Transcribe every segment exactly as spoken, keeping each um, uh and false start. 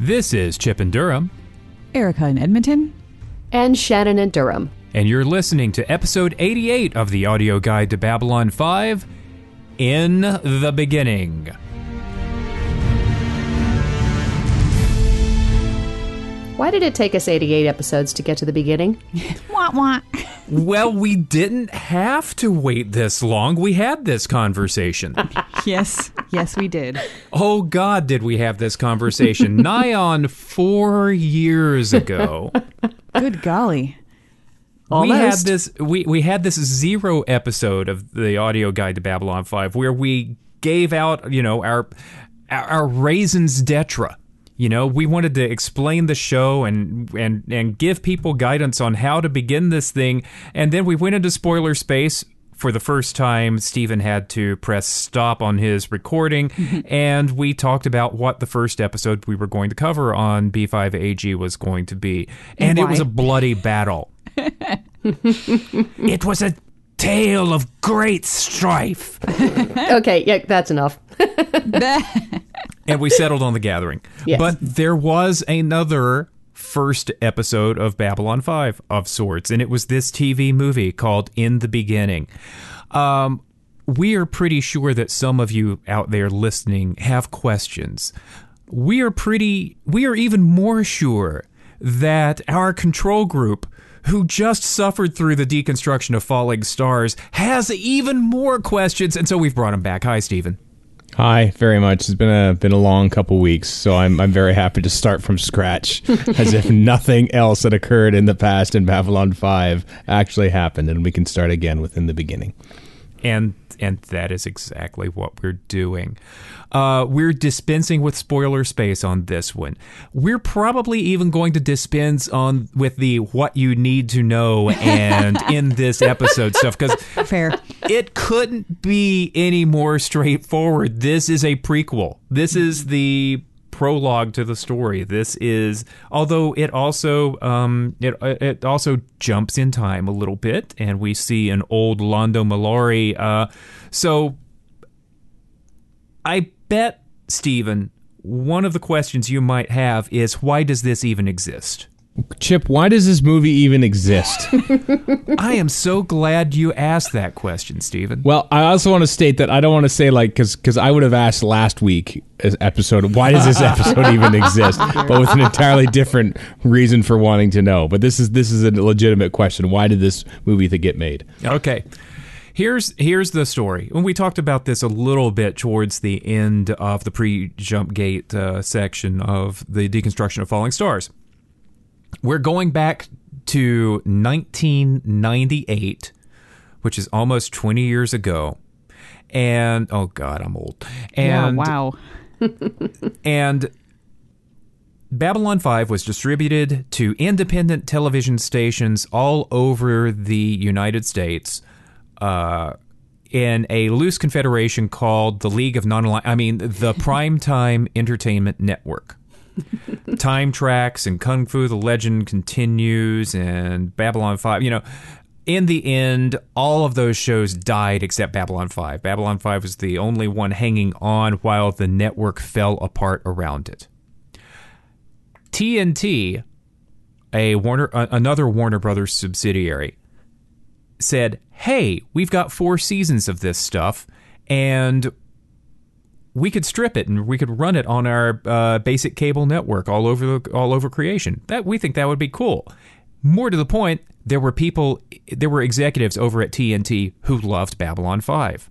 This is Chip in Durham, Erica in Edmonton, and Shannon in Durham. And you're listening to episode eighty-eight of the Audio Guide to Babylon five, In the Beginning. Why did it take us eighty-eight episodes to get to the beginning? Wah, wah. Well, we didn't have to wait this long. We had this conversation. Yes. Yes, we did. Oh, God, did we have this conversation nigh on four years ago. Good golly. Almost. We had this, we, we had this zero episode of the Audio Guide to Babylon five where we gave out, you know, our, our, our raisins d'etre. You know, we wanted to explain the show and, and and give people guidance on how to begin this thing. And then we went into spoiler space for the first time. Stephen had to press stop on his recording. And we talked about what the first episode we were going to cover on B five A G was going to be. And Why? It was a bloody battle. It was a tale of great strife. Okay, yeah, that's enough. And we settled on The Gathering. Yes. But there was another first episode of Babylon five of sorts, and it was this T V movie called In the Beginning. Um, we are pretty sure that some of you out there listening have questions. We are pretty, we are even more sure that our control group, who just suffered through the deconstruction of Falling Stars, has even more questions, and so we've brought him back. Hi, Stephen. Hi, very much. It's been a been a long couple weeks, so I'm I'm very happy to start from scratch, as if nothing else that occurred in the past in Babylon five actually happened, and we can start again within the beginning. And and that is exactly what we're doing. Uh, we're dispensing with spoiler space on this one. We're probably even going to dispense on with the what you need to know and in this episode stuff, because fair, it couldn't be any more straightforward. This is a prequel. This is the prologue to the story. This is, although it also um, it it also jumps in time a little bit, and we see an old Londo Mollari. Uh, so, I bet, Stephen, one of the questions you might have is, why does this even exist? Chip, why does this movie even exist? I am so glad you asked that question, Stephen. Well, I also want to state that I don't want to say, like, because because I would have asked last week episode, why does this episode even exist? But with an entirely different reason for wanting to know. But this is this is a legitimate question. Why did this movie get made? Okay. Here's here's the story. When we talked about this a little bit towards the end of the pre-Jumpgate uh, section of the deconstruction of Falling Stars. We're going back to nineteen ninety-eight, which is almost twenty years ago. And, oh God, I'm old. And, yeah, wow. And Babylon five was distributed to independent television stations all over the United States uh, in a loose confederation called the League of Non-Aligned, I mean, the Primetime Entertainment Network. Time Tracks and Kung Fu the Legend Continues and Babylon five, you know, in the end, all of those shows died except Babylon five. Babylon five was the only one hanging on while the network fell apart around it. T N T, a Warner, another Warner Brothers subsidiary, said, hey, we've got four seasons of this stuff, and we could strip it and we could run it on our uh, basic cable network all over the, all over creation. That we think that would be cool. More to the point, there were people, there were executives over at T N T who loved Babylon five,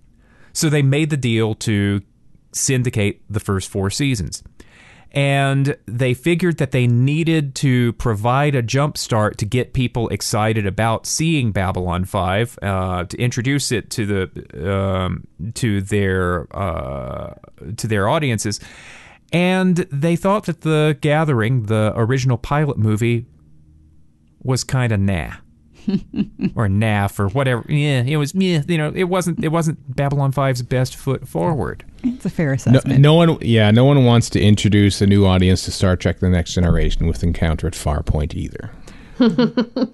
so they made the deal to syndicate the first four seasons, and they figured that they needed to provide a jump start to get people excited about seeing Babylon five, uh, to introduce it to the um, to their uh, to their audiences. And they thought that The Gathering, the original pilot movie, was kind of nah, or naff, or whatever. Yeah, it was. Yeah, you know, it wasn't. It wasn't Babylon five's best foot forward. It's a fair assessment. No, no one, yeah, no one wants to introduce a new audience to Star Trek: The Next Generation with Encounter at Farpoint either.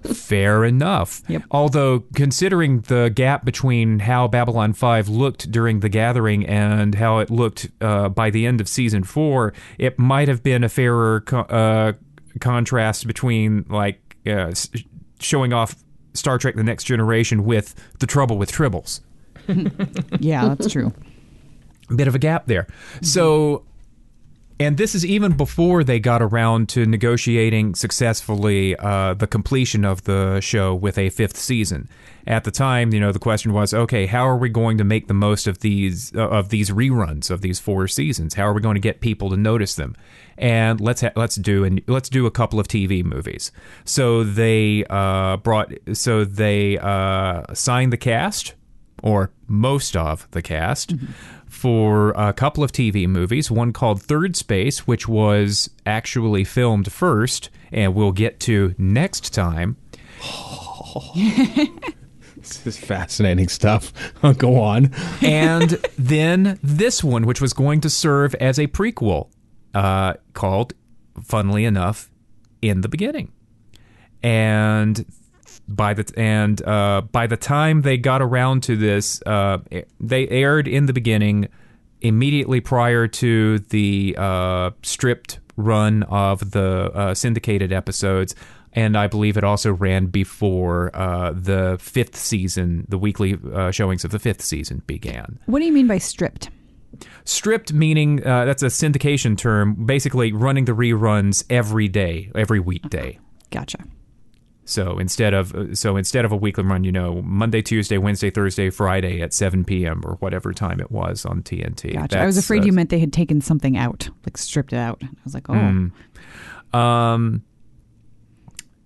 Fair enough. Yep. Although, considering the gap between how Babylon five looked during The Gathering and how it looked uh, by the end of season four, it might have been a fairer co- uh, contrast between, like, uh, showing off Star Trek The Next Generation with The Trouble with Tribbles. Yeah, that's true. Bit of a gap there. Mm-hmm. So... And this is even before they got around to negotiating successfully uh, the completion of the show with a fifth season. At the time, you know, the question was, okay, how are we going to make the most of these uh, of these reruns of these four seasons? How are we going to get people to notice them? And let's ha- let's do and let's do a couple of T V movies. So they uh, brought so they uh, signed the cast, or most of the cast. Mm-hmm. For a couple of T V movies, one called Third Space, which was actually filmed first, and we'll get to next time. This is fascinating stuff. Go on. And then this one, which was going to serve as a prequel, uh, called, funnily enough, In the Beginning. And... By the and uh, by the time they got around to this, uh, they aired In the Beginning immediately prior to the uh, stripped run of the uh, syndicated episodes, and I believe it also ran before uh, the fifth season, the weekly uh, showings of the fifth season began. What do you mean by stripped? Stripped meaning uh, that's a syndication term, basically running the reruns every day, every weekday. Okay. Gotcha. So instead of so instead of a weekly run, you know, Monday, Tuesday, Wednesday, Thursday, Friday at seven p.m. or whatever time it was on T N T. Gotcha. That's, I was afraid uh, you meant they had taken something out, like stripped it out. I was like, oh. Mm. Um.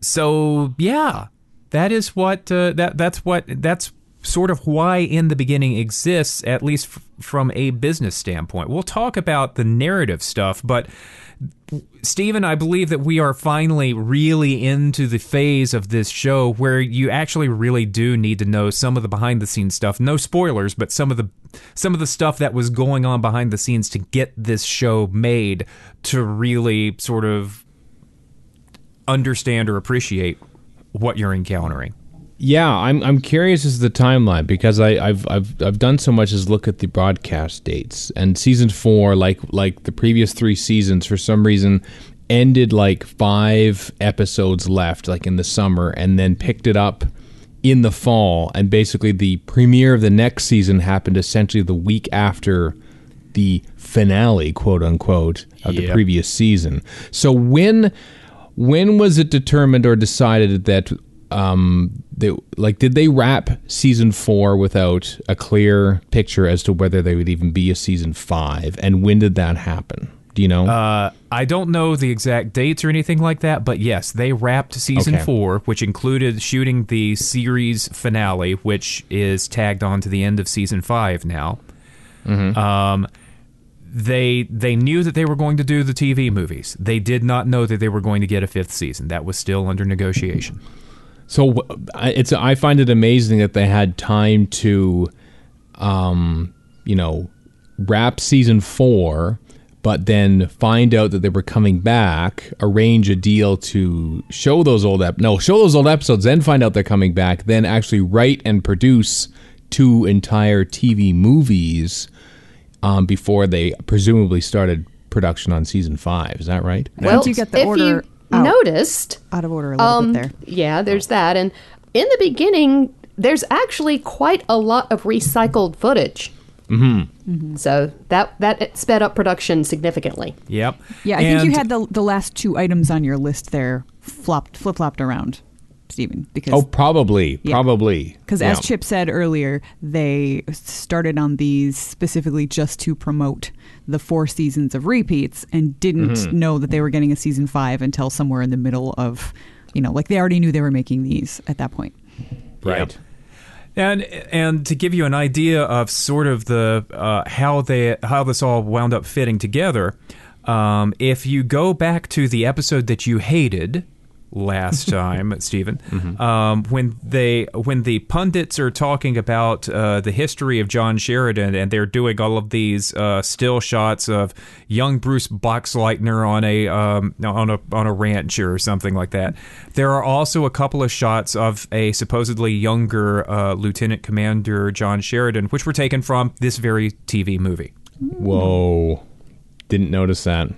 So yeah, that is what uh, that that's what that's sort of why In the Beginning exists, at least f- from a business standpoint. We'll talk about the narrative stuff, but. Stephen, I believe that we are finally really into the phase of this show where you actually really do need to know some of the behind-the-scenes stuff. No spoilers, but some of the some of the stuff that was going on behind the scenes to get this show made, to really sort of understand or appreciate what you're encountering. Yeah, I'm I'm curious as to the timeline, because I, I've I've I've done so much as look at the broadcast dates, and season four, like like the previous three seasons, for some reason ended like five episodes left, like in the summer, and then picked it up in the fall, and basically the premiere of the next season happened essentially the week after the finale, quote unquote, of yep. the previous season. So when when was it determined or decided that? Um, they, like, did they wrap season four without a clear picture as to whether there would even be a season five? And when did that happen? Do you know? Uh, I don't know the exact dates or anything like that, but yes, they wrapped season okay. four, which included shooting the series finale, which is tagged on to the end of season five now. Mm-hmm. Um, they they knew that they were going to do the T V movies. They did not know that they were going to get a fifth season. That was still under negotiation. So it's I find it amazing that they had time to, um, you know, wrap season four, but then find out that they were coming back, arrange a deal to show those old ep- no show those old episodes, then find out they're coming back, then actually write and produce two entire T V movies um, before they presumably started production on season five. Is that right? Well, did you get the order? You- Out, noticed out of order a little um, bit there. Yeah, there's that, and In the Beginning, there's actually quite a lot of recycled footage. Mm-hmm. Mm-hmm. So that that sped up production significantly. Yep. Yeah, I and think you had the the last two items on your list there flopped flip flopped around, Stephen. Because oh, probably, yeah. probably. Because yeah. as Chip said earlier, they started on these specifically just to promote the four seasons of repeats, and didn't mm-hmm. know that they were getting a season five until somewhere in the middle of, you know, like they already knew they were making these at that point. Right. Yeah. And and to give you an idea of sort of the uh, how they how this all wound up fitting together, um, if you go back to the episode that you hated, last time, Stephen, mm-hmm. um, when they when the pundits are talking about uh, the history of John Sheridan, and they're doing all of these uh, still shots of young Bruce Boxleitner on a um, on a on a ranch or something like that. There are also a couple of shots of a supposedly younger uh, Lieutenant Commander John Sheridan, which were taken from this very T V movie. Whoa! Didn't notice that.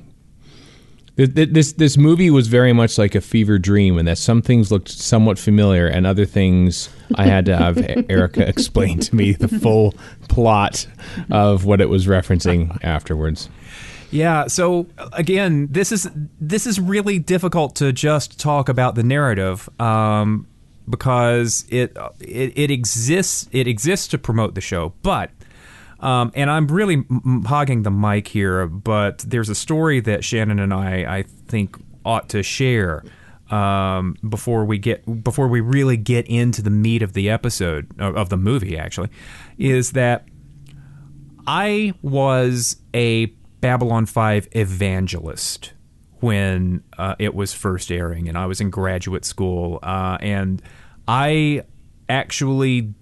This, this this movie was very much like a fever dream, and that some things looked somewhat familiar, and other things I had to have Erica explain to me the full plot of what it was referencing afterwards. Yeah, so again, this is this is really difficult to just talk about the narrative um, because it, it it exists it exists to promote the show, but. Um, and I'm really m- hogging the mic here, but there's a story that Shannon and I, I think, ought to share um, before we get before we really get into the meat of the episode of, of the movie. Actually, is that I was a Babylon five evangelist when uh, it was first airing, and I was in graduate school, uh, and I actually.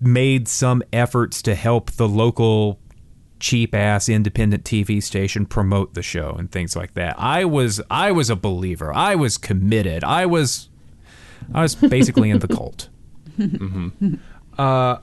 Made some efforts to help the local cheap-ass independent T V station promote the show and things like that. I was I was a believer. I was committed. I was I was basically in the cult. Mm-hmm. Uh,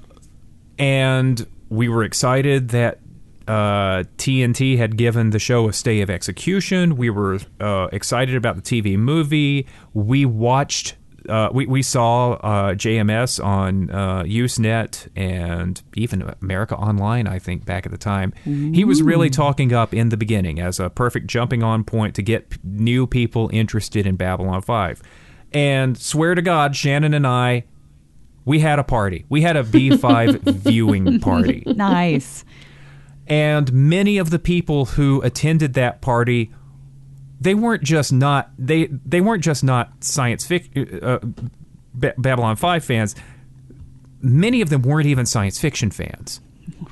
and we were excited that uh, T N T had given the show a stay of execution. We were uh, excited about the T V movie. We watched... Uh, we, we saw uh, J M S on uh, Usenet and even America Online, I think, back at the time. Ooh. He was really talking up In the Beginning as a perfect jumping-on point to get p- new people interested in Babylon five. And swear to God, Shannon and I, we had a party. We had a B five viewing party. Nice. And many of the people who attended that party... They weren't just not they they weren't just not science fiction uh, B- Babylon five fans. Many of them weren't even science fiction fans.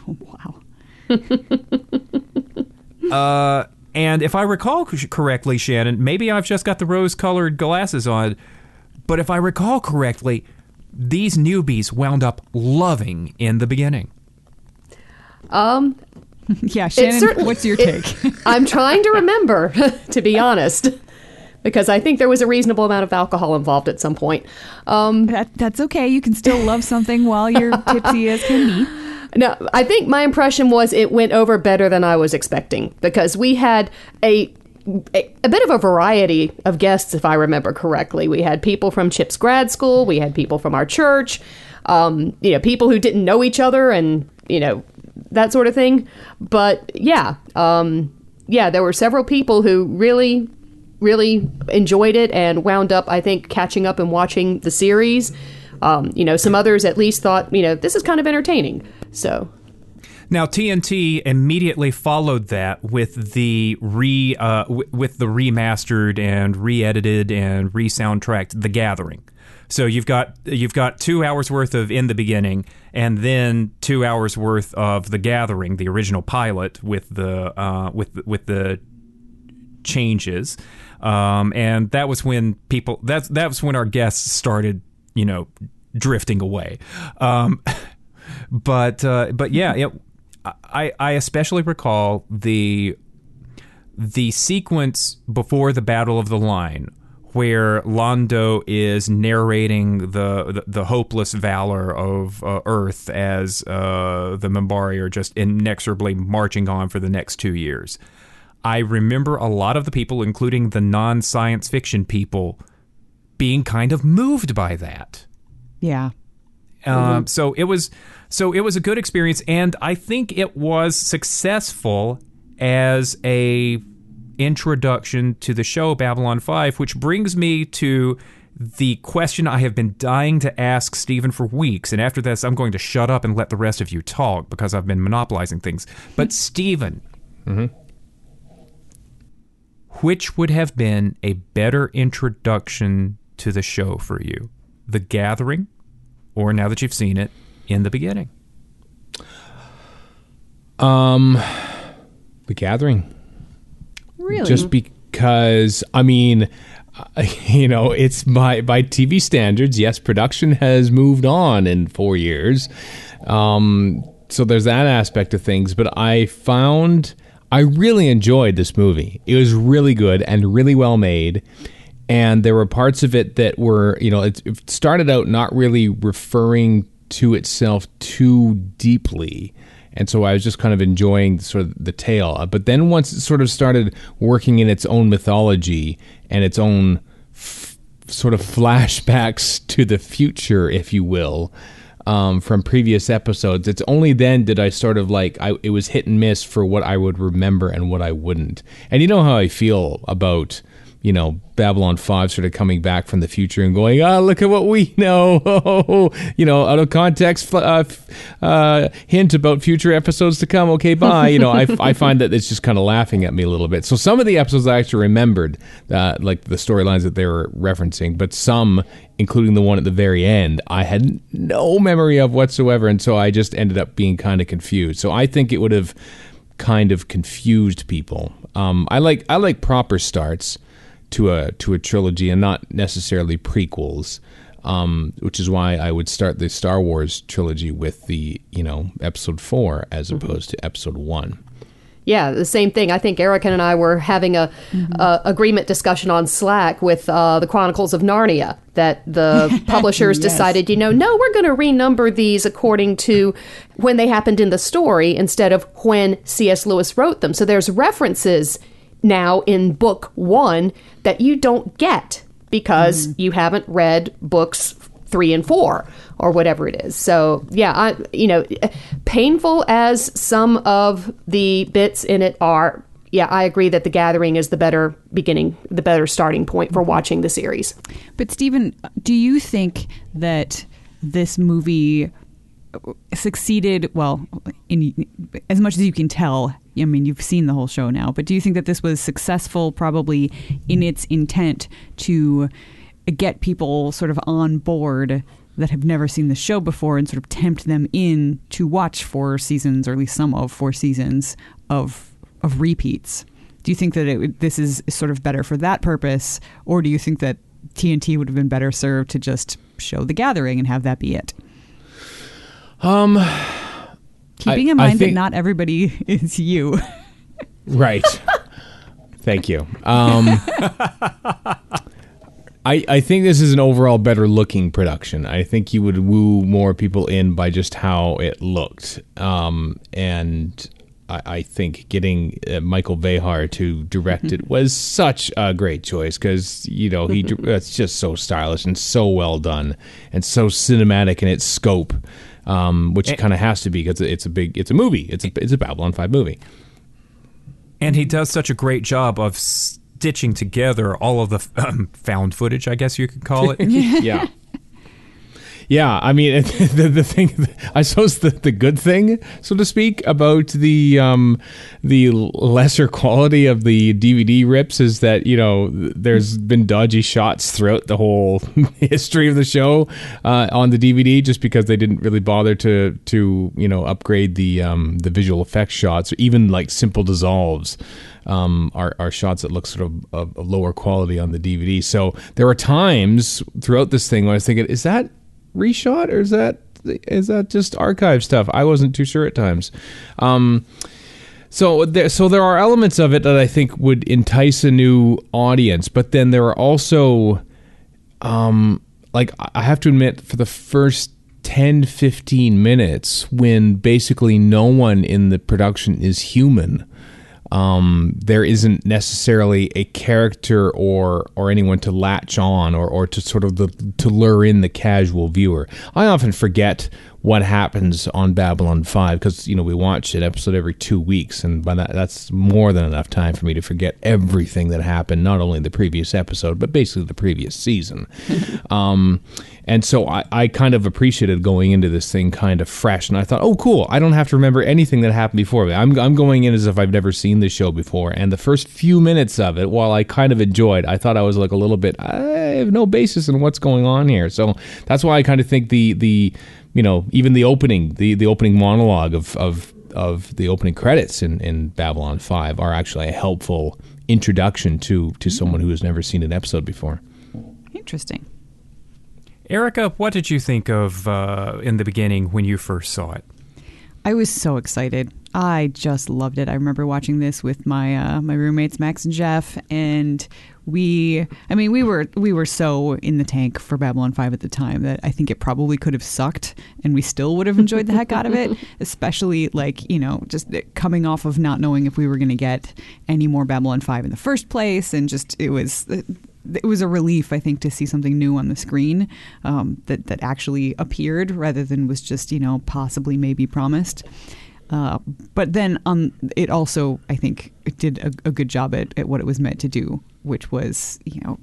Oh, wow. uh, and if I recall correctly, Shannon, maybe I've just got the rose-colored glasses on. But if I recall correctly, these newbies wound up loving In the Beginning. Um. Yeah, Shannon, what's your take? It, I'm trying to remember, to be honest, because I think there was a reasonable amount of alcohol involved at some point. Um, that, that's okay. You can still love something while you're tipsy as can be. No, I think my impression was it went over better than I was expecting, because we had a... A, a bit of a variety of guests, if I remember correctly. We had people from Chip's grad school. We had people from our church. Um, you know, people who didn't know each other, and you know that sort of thing. But yeah, um, yeah, there were several people who really, really enjoyed it and wound up, I think, catching up and watching the series. Um, you know, some others at least thought, you know, this is kind of entertaining. So. Now T N T immediately followed that with the re uh, w- with the remastered and re-edited and re-soundtracked The Gathering. So you've got you've got two hours worth of In the Beginning, and then two hours worth of The Gathering, the original pilot, with the uh, with the, with the changes. Um, and that was when people that's that was when our guests started, you know, drifting away. Um, but uh, but yeah. It, I, I especially recall the the sequence before the Battle of the Line, where Londo is narrating the the, the hopeless valor of uh, Earth as uh, the Minbari are just inexorably marching on for the next two years. I remember a lot of the people, including the non-science fiction people, being kind of moved by that. Yeah. Um, mm-hmm. So it was, so it was a good experience, and I think it was successful as a introduction to the show Babylon five, which brings me to the question I have been dying to ask Stephen for weeks. And after this, I'm going to shut up and let the rest of you talk because I've been monopolizing things. But Stephen, mm-hmm. which would have been a better introduction to the show for you, The Gathering? Or, now that you've seen it, In the Beginning? Um, The Gathering. Really? Just because, I mean, you know, it's by, by T V standards, yes, production has moved on in four years. Um, so there's that aspect of things. But I found I really enjoyed this movie. It was really good and really well made. And there were parts of it that were, you know, it, it started out not really referring to itself too deeply. And so I was just kind of enjoying sort of the tale. But then once it sort of started working in its own mythology and its own f- sort of flashbacks to the future, if you will, um, from previous episodes, it's only then did I sort of like, I, it was hit and miss for what I would remember and what I wouldn't. And you know how I feel about, you know, Babylon five sort of coming back from the future and going, oh, look at what we know, oh, you know, out of context, uh, uh, hint about future episodes to come, okay, bye, you know, I, I find that it's just kind of laughing at me a little bit. So some of the episodes I actually remembered, uh, like the storylines that they were referencing, but some, including the one at the very end, I had no memory of whatsoever, and so I just ended up being kind of confused. So I think it would have kind of confused people. Um, I like I like proper starts to a to a trilogy and not necessarily prequels, um, which is why I would start the Star Wars trilogy with the, you know, episode four as mm-hmm. opposed to episode one. Yeah, the same thing. I think Erica and I were having a, mm-hmm. a agreement discussion on Slack with uh, the Chronicles of Narnia, that the publishers yes. decided, you know, no, we're going to renumber these according to when they happened in the story instead of when C S. Lewis wrote them. So there's references now in book one that you don't get because mm. you haven't read books three and four or whatever it is. So yeah, I, you know, painful as some of the bits in it are, yeah, I agree that The Gathering is the better beginning, the better starting point for watching the series. But Stephen, do you think that this movie succeeded, well, in as much as you can tell, I mean, you've seen the whole show now, but do you think that this was successful probably in its intent to get people sort of on board that have never seen the show before and sort of tempt them in to watch four seasons, or at least some of four seasons of of repeats? Do you think that it, this is sort of better for that purpose, or do you think that T N T would have been better served to just show The Gathering and have that be it? Um... Keeping in I, mind I think, that not everybody is you. Right. Thank you. Um, I, I think this is an overall better looking production. I think you would woo more people in by just how it looked. Um, and I, I think getting uh, Michael Behar to direct mm-hmm. it was such a great choice because, you know, he it's just so stylish and so well done and so cinematic in its scope. Um, which kind of has to be because it's a big, it's a movie. It's a, it's a Babylon five movie. And he does such a great job of stitching together all of the um, found footage, I guess you could call it. yeah. Yeah, I mean, the, the thing, I suppose the, the good thing, so to speak, about the um, the lesser quality of the D V D rips is that, you know, there's been dodgy shots throughout the whole history of the show uh, on the D V D just because they didn't really bother to, to you know, upgrade the um, the visual effects shots, or even like simple dissolves. Um, are, are shots that look sort of, of, of lower quality on the D V D. So there were times throughout this thing where I was thinking, is that reshot or is that is that just archive stuff? I wasn't too sure at times. Um, so there, so there are elements of it that I think would entice a new audience, but then there are also, um, like I have to admit, for the first ten, fifteen minutes, when basically no one in the production is human. Um, there isn't necessarily a character or or anyone to latch on or, or to sort of the, to lure in the casual viewer. I often forget what happens on Babylon five because, you know, we watch an episode every two weeks. And by that, that's more than enough time for me to forget everything that happened, not only the previous episode, but basically the previous season. um, and so I, I kind of appreciated going into this thing kind of fresh. And I thought, oh, cool. I don't have to remember anything that happened before. I'm, I'm going in as if I've never seen this show before. And the first few minutes of it, while I kind of enjoyed, I thought I was like a little bit, I have no basis in what's going on here. So that's why I kind of think the the... you know, even the opening, the, the opening monologue of, of of the opening credits in, in Babylon five are actually a helpful introduction to, to someone who has never seen an episode before. Interesting. Erica, what did you think of uh, In the Beginning when you first saw it? I was so excited. I just loved it. I remember watching this with my uh, my roommates, Max and Jeff, and we, I mean, we were we were so in the tank for Babylon five at the time that I think it probably could have sucked and we still would have enjoyed the heck out of it, especially like, you know, just coming off of not knowing if we were going to get any more Babylon five in the first place, and just it was... It was a relief, I think, to see something new on the screen um, that, that actually appeared rather than was just, you know, possibly maybe promised. Uh, but then um, it also, I think, it did a, a good job at, at what it was meant to do, which was, you know,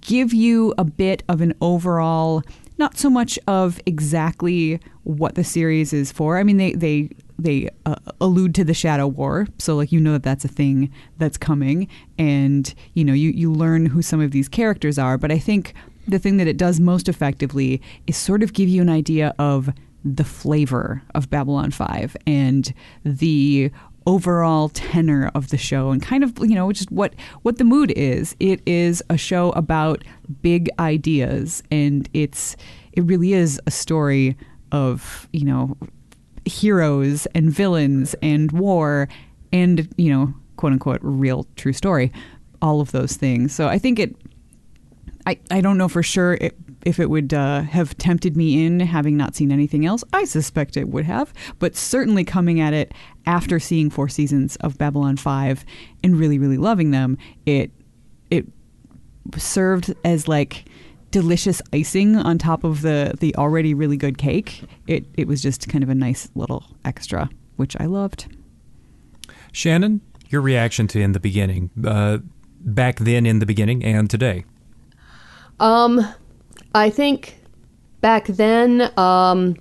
give you a bit of an overall, not so much of exactly what the series is for. I mean, they... they They uh, allude to the Shadow War, so like you know that that's a thing that's coming, and you know you, you learn who some of these characters are. But I think the thing that it does most effectively is sort of give you an idea of the flavor of Babylon five and the overall tenor of the show, and kind of you know just what what the mood is. It is a show about big ideas, and it's it really is a story of you know. heroes and villains and war and, you know, quote unquote, real true story, all of those things. So I think it, I, I don't know for sure it, if it would uh, have tempted me in having not seen anything else. I suspect it would have, but certainly coming at it after seeing four seasons of Babylon five and really, really loving them, it, it served as like delicious icing on top of the the already really good cake. It it was just kind of a nice little extra, which I loved. Shannon, your reaction to In the Beginning, uh, back then In the Beginning and today? Um, I think back then, um,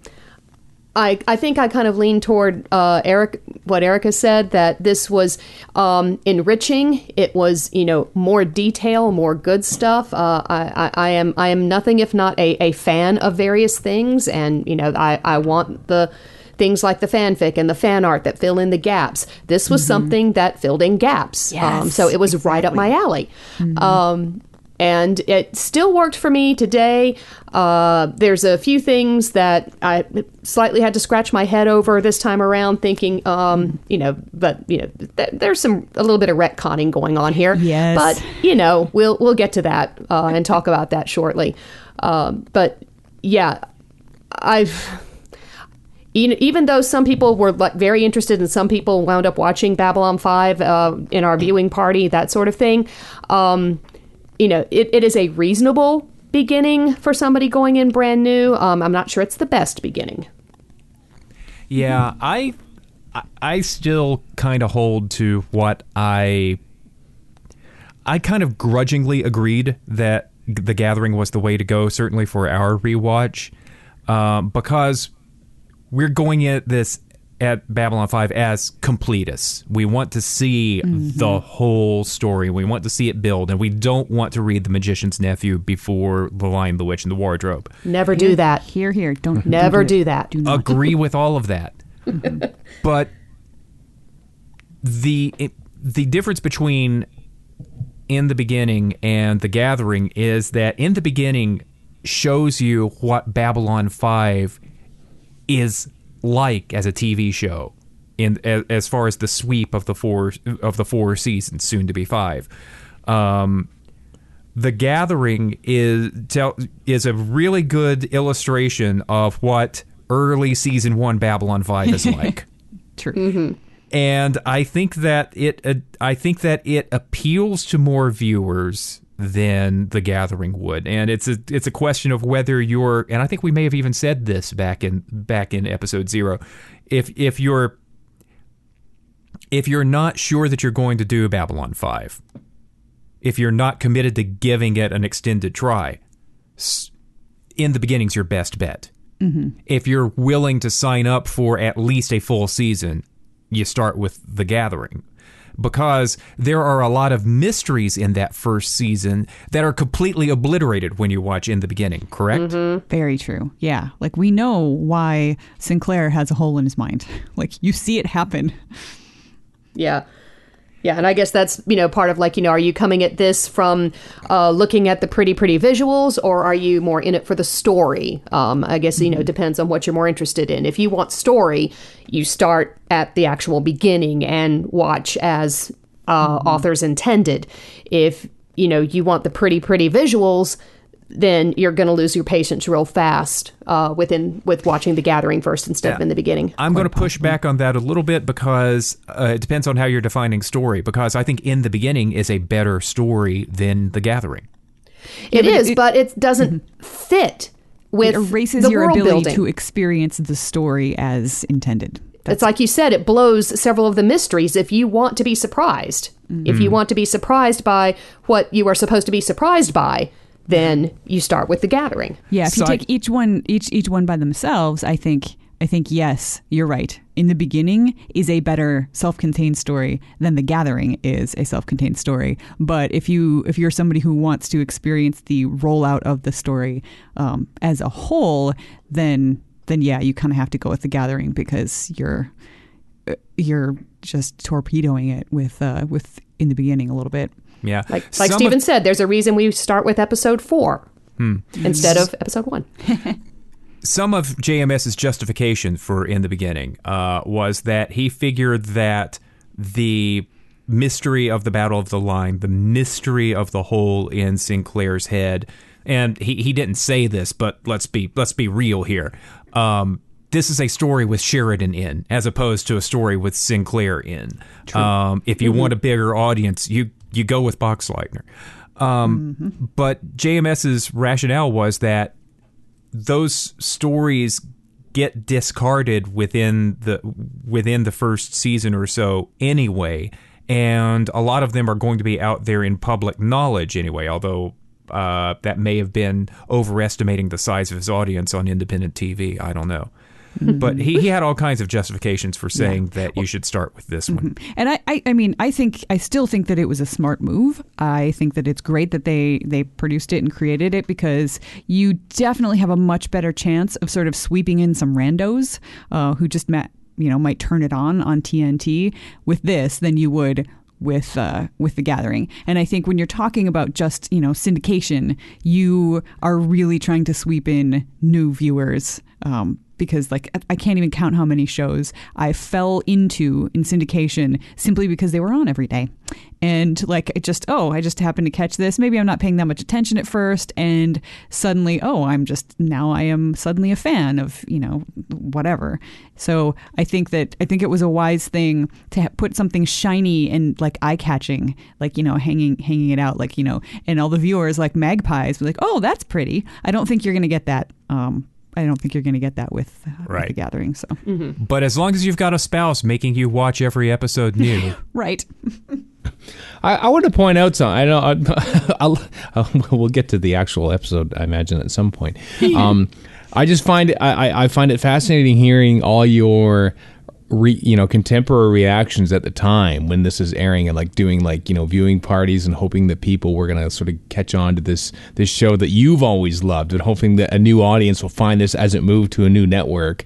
I I think I kind of leaned toward uh, Eric what Erica said, that this was um, enriching. It was, you know, more detail, more good stuff. Uh, I, I, I am I am nothing if not a, a fan of various things. And, you know, I, I want the things like the fanfic and the fan art that fill in the gaps. This was mm-hmm. something that filled in gaps. Yes, um, so it was exactly. right up my alley. Mm-hmm. Um, and it still worked for me today. Uh, there's a few things that I slightly had to scratch my head over this time around, thinking, um, you know, but you know, th- there's some a little bit of retconning going on here. Yes. But you know, we'll we'll get to that uh, and talk about that shortly. Um, but yeah, I've. Even though some people were like very interested and some people wound up watching Babylon five uh, in our viewing party, that sort of thing. Um, You know, it, it is a reasonable beginning for somebody going in brand new. Um, I'm not sure it's the best beginning. Yeah, I I still kind of hold to what I... I kind of grudgingly agreed that The Gathering was the way to go, certainly for our rewatch, um, because we're going at this at Babylon five as completists. We want to see mm-hmm. the whole story. We want to see it build, and we don't want to read The Magician's Nephew before The Lion, the Witch, and the Wardrobe. Never do that. Here, here. Don't never don't do, do that. Do not. Agree with all of that. Mm-hmm. But the it, the difference between In the Beginning and The Gathering is that In the Beginning shows you what Babylon five is like as a T V show, in as far as the sweep of the four of the four seasons, soon to be five. Um, The Gathering is tell, is a really good illustration of what early season one Babylon five is like. True, mm-hmm. and I think that it uh, I think that it appeals to more viewers than The Gathering would, and it's a it's a question of whether you're, and I think we may have even said this back in back in episode zero, if if you're if you're not sure that you're going to do Babylon five, if you're not committed to giving it an extended try, In the Beginning's your best bet. Mm-hmm. If you're willing to sign up for at least a full season, you start with The Gathering, because there are a lot of mysteries in that first season that are completely obliterated when you watch In the Beginning, correct? Mm-hmm. Very true. Yeah. Like, we know why Sinclair has a hole in his mind. Like, you see it happen. Yeah. Yeah, and I guess that's, you know, part of like, you know, are you coming at this from uh, looking at the pretty, pretty visuals, or are you more in it for the story? Um, I guess, you know, depends on what you're more interested in. If you want story, you start at the actual beginning and watch as uh, mm-hmm. authors intended. If, you know, you want the pretty, pretty visuals, then you're going to lose your patience real fast uh, within with watching The Gathering first instead yeah. of In the Beginning. I'm going to push back on that a little bit because uh, it depends on how you're defining story, because I think In the Beginning is a better story than The Gathering. It yeah, is, but it, it doesn't mm-hmm. fit with the world building. It erases your ability building. to experience the story as intended. That's it's like you said, it blows several of the mysteries if you want to be surprised. Mm-hmm. If you want to be surprised by what you are supposed to be surprised by, then you start with The Gathering. Yeah, if so you take I, each one, each each one by themselves, I think, I think yes, you're right. In the Beginning is a better self-contained story than The Gathering is a self-contained story. But if you if you're somebody who wants to experience the rollout of the story um, as a whole, then then yeah, you kind of have to go with The Gathering because you're you're just torpedoing it with uh, with In the Beginning a little bit. Yeah, Like, like Stephen of, said, there's a reason we start with episode four hmm. instead of episode one. Some of J M S's justification for In the Beginning uh, was that he figured that the mystery of the Battle of the Line, the mystery of the hole in Sinclair's head, and he, he didn't say this, but let's be let's be real here. Um, this is a story with Sheridan in, as opposed to a story with Sinclair in. Um, if you mm-hmm. want a bigger audience, you... You go with Boxleitner. Um, mm-hmm. But J M S's rationale was that those stories get discarded within the within the first season or so anyway, and a lot of them are going to be out there in public knowledge anyway, although uh, that may have been overestimating the size of his audience on independent T V. I don't know. But he, he had all kinds of justifications for saying yeah. that you should start with this one. Mm-hmm. And I, I, I mean, I think I still think that it was a smart move. I think that it's great that they, they produced it and created it, because you definitely have a much better chance of sort of sweeping in some randos uh, who just met, you know, might turn it on on T N T with this than you would with uh, with The Gathering. And I think when you're talking about just, you know, syndication, you are really trying to sweep in new viewers. Um, because like I can't even count how many shows I fell into in syndication simply because they were on every day. And like, it just, oh, I just happened to catch this. Maybe I'm not paying that much attention at first. And suddenly, oh, I'm just, now I am suddenly a fan of, you know, whatever. So I think that, I think it was a wise thing to ha- put something shiny and like eye-catching, like, you know, hanging, hanging it out, like, you know, and all the viewers like magpies were like, oh, that's pretty. I don't think you're going to get that, um, I don't think you're going to get that with, uh, right. with The Gathering. So, mm-hmm. But as long as you've got a spouse making you watch every episode new. Right. I, I want to point out something. I know I, I'll, I'll, we'll get to the actual episode, I imagine, at some point. Um, I just find it, I, I find it fascinating hearing all your re, you know contemporary reactions at the time when this is airing, and like doing like you know viewing parties and hoping that people were going to sort of catch on to this this show that you've always loved, and hoping that a new audience will find this as it moved to a new network,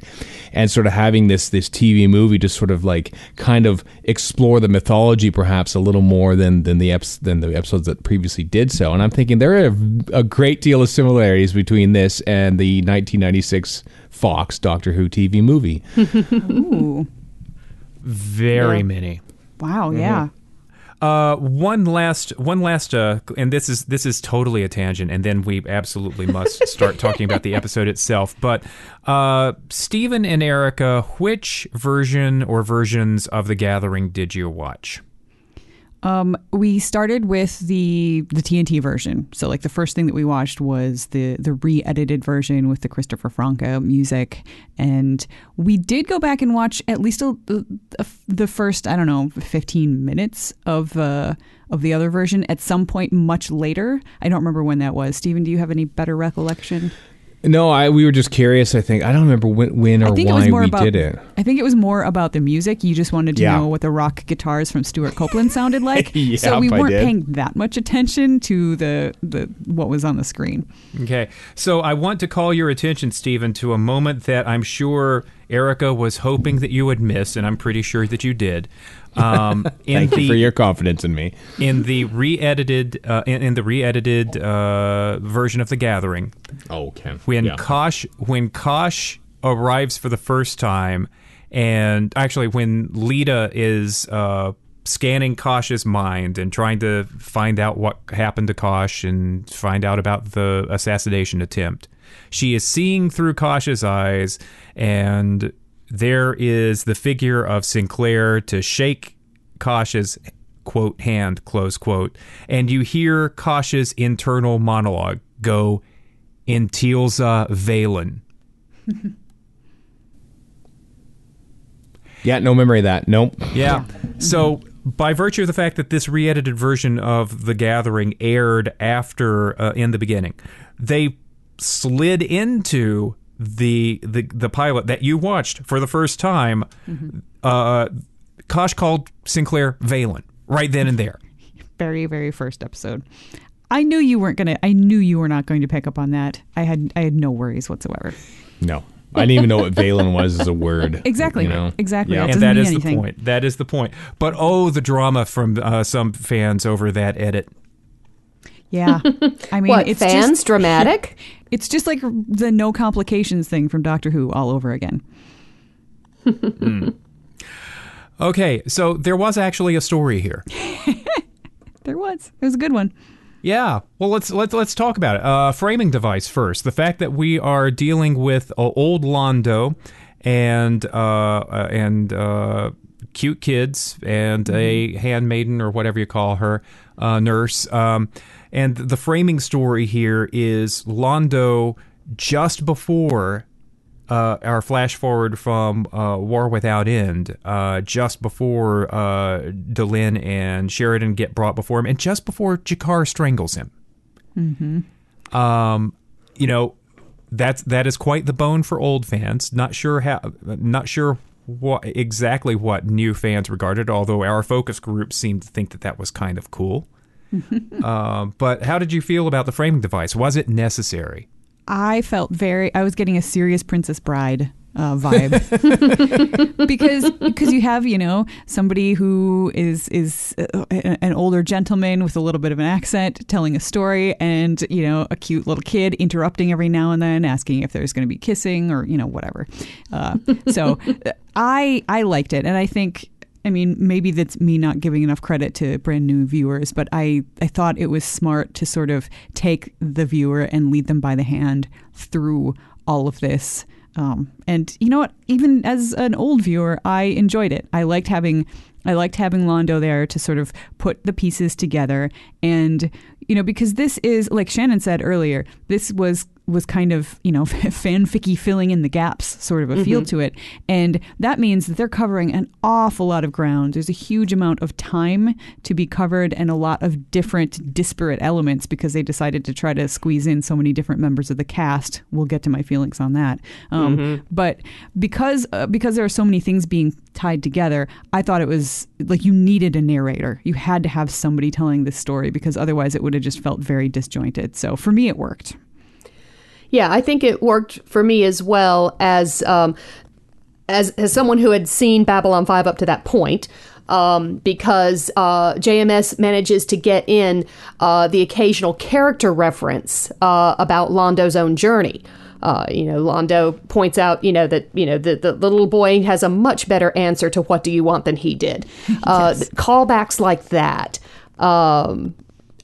and sort of having this this T V movie to sort of like kind of explore the mythology perhaps a little more than than the eps- than the episodes that previously did so. And I'm thinking there are a, a great deal of similarities between this and the nineteen ninety-six Fox Doctor Who T V movie. Ooh. Very yeah. many. Wow. Mm-hmm. Yeah. Uh, one last, one last, uh, and this is this is totally a tangent, and then we absolutely must start talking about the episode itself. But uh, Stephen and Erica, which version or versions of The Gathering did you watch? Um, we started with the the T N T version. So like the first thing that we watched was the, the re-edited version with the Christopher Franco music. And we did go back and watch at least a, a, the first, I don't know, fifteen minutes of uh, of the other version at some point much later. I don't remember when that was. Stephen, do you have any better recollection? No, I we were just curious, I think. I don't remember when, when or why we about, did it. I think it was more about the music. You just wanted to yeah. know what the rock guitars from Stuart Copeland sounded like. yep, so we weren't paying that much attention to the, the what was on the screen. Okay. So I want to call your attention, Stephen, to a moment that I'm sure Erica was hoping that you would miss, and I'm pretty sure that you did. Um, Thank in you the, for your confidence in me. In the re-edited, uh, in, in the re-edited uh, version of The Gathering. Oh, okay. When yeah. Kosh, when Kosh arrives for the first time, and actually when Lita is uh, scanning Kosh's mind and trying to find out what happened to Kosh and find out about the assassination attempt, she is seeing through Kosh's eyes, and there is the figure of Sinclair to shake Kosh's, quote, hand, close quote, and you hear Kosh's internal monologue go, "In Teal'za Valen." Yeah, no memory of that. Nope. Yeah. So by virtue of the fact that this re-edited version of The Gathering aired after uh, In the Beginning, they slid into the the the pilot that you watched for the first time. Mm-hmm. uh, Kosh called Sinclair Valen right then and there. Very, very first episode. I knew you weren't gonna. I knew you were not going to pick up on that. I had I had no worries whatsoever. No. I didn't even know what Valen was as a word. Exactly. You know? Exactly. Yeah. That and that is anything. the point. That is the point. But oh, the drama from uh, some fans over that edit. Yeah. I mean, what, it's fans? Just, dramatic? It's just like the no complications thing from Doctor Who all over again. Mm. Okay. So there was actually a story here. There was. It was a good one. Yeah. Well, let's let's let's talk about it. Uh, framing device first. The fact that we are dealing with uh, old Londo and uh, and uh, cute kids and a handmaiden or whatever you call her, uh, nurse. Um, and the framing story here is Londo just before uh, our flash forward from uh, War Without End, uh, just before uh, Delenn and Sheridan get brought before him, and just before G'Kar strangles him. Mm-hmm. Um, you know, that's that is quite the bone for old fans. Not sure how. Not sure. What, exactly what new fans regarded, although our focus group seemed to think that that was kind of cool. uh, but how did you feel about the framing device? Was it necessary? I felt very, I was getting a serious Princess Bride uh, vibe. because because you have, you know, somebody who is, is uh, an older gentleman with a little bit of an accent telling a story, and, you know, a cute little kid interrupting every now and then, asking if there's going to be kissing or, you know, whatever. Uh, so... I, I liked it, and I think, I mean, maybe that's me not giving enough credit to brand new viewers, but I, I thought it was smart to sort of take the viewer and lead them by the hand through all of this. Um, and you know what? Even as an old viewer, I enjoyed it. I liked having, I liked having Londo there to sort of put the pieces together, and you know, because this is, like Shannon said earlier, this was. was kind of, you know, fanficky filling in the gaps sort of a mm-hmm. feel to it. And that means that they're covering an awful lot of ground. There's a huge amount of time to be covered and a lot of different disparate elements because they decided to try to squeeze in so many different members of the cast. We'll get to my feelings on that. Um, mm-hmm. But because uh, because there are so many things being tied together, I thought it was like you needed a narrator. You had to have somebody telling this story because otherwise it would have just felt very disjointed. So for me, it worked. Yeah, I think it worked for me as well as um, as, as someone who had seen Babylon five up to that point, um, because uh, J M S manages to get in uh, the occasional character reference uh, about Londo's own journey. Uh, you know, Londo points out, you know, that, you know, the, the little boy has a much better answer to what do you want than he did. Yes. Uh, callbacks like that, um,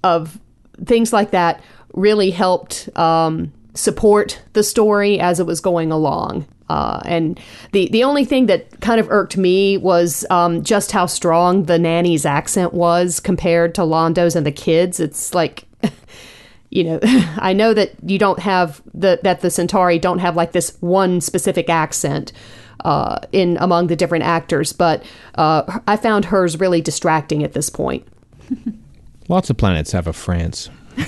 of things like that really helped... Um, support the story as it was going along. Uh, and the, the only thing that kind of irked me was um, just how strong the nanny's accent was compared to Londo's and the kids. It's like, you know, I know that you don't have, the that the Centauri don't have like this one specific accent uh, in among the different actors, but uh, I found hers really distracting at this point. Lots of planets have a France. well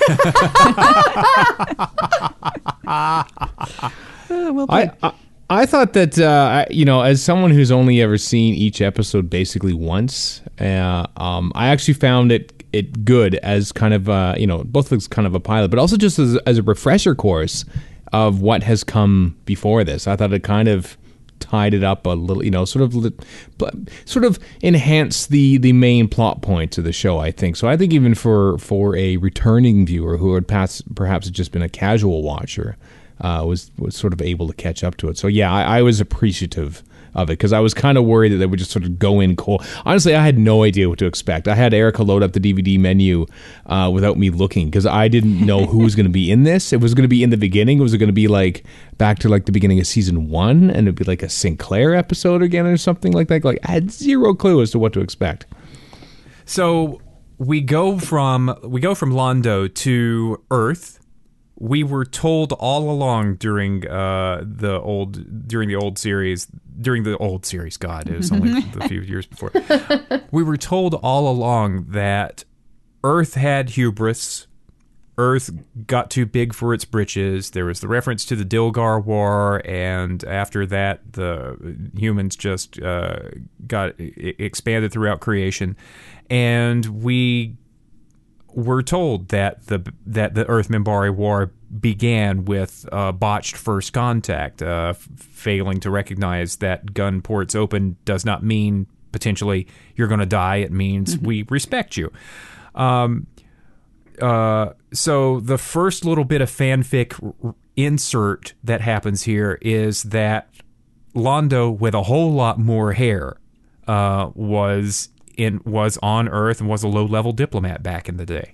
I, I I thought that uh, I, you know, as someone who's only ever seen each episode basically once, uh, um, I actually found it it good as kind of uh, you know, both as kind of a pilot, but also just as as a refresher course of what has come before this. I thought it kind of tied it up a little, you know, sort of sort of enhanced the, the main plot points of the show, I think. So I think even for, for a returning viewer who had passed, perhaps just been a casual watcher, uh, was, was sort of able to catch up to it. So, yeah, I, I was appreciative of it because I was kind of worried that they would just sort of go in cold. Honestly, I had no idea what to expect. I had Erica load up the D V D menu uh, without me looking because I didn't know who was going to be in this. It was going to be In the Beginning. Was it going to be like back to like the beginning of season one and it'd be like a Sinclair episode again or something like that? Like I had zero clue as to what to expect. So we go from we go from Londo to Earth. We were told all along during uh, the old during the old series during the old series. God, it was only a few years before. We were told all along that Earth had hubris. Earth got too big for its britches. There was the reference to the Dilgar War, and after that, the humans just uh, got expanded throughout creation, and we. We're told that the that the Earth Minbari War began with uh, botched first contact, uh, f- failing to recognize that gun ports open does not mean potentially you're going to die. It means mm-hmm. we respect you. Um, uh, so the first little bit of fanfic r- insert that happens here is that Londo, with a whole lot more hair, uh, was. In, was on Earth and was a low-level diplomat back in the day.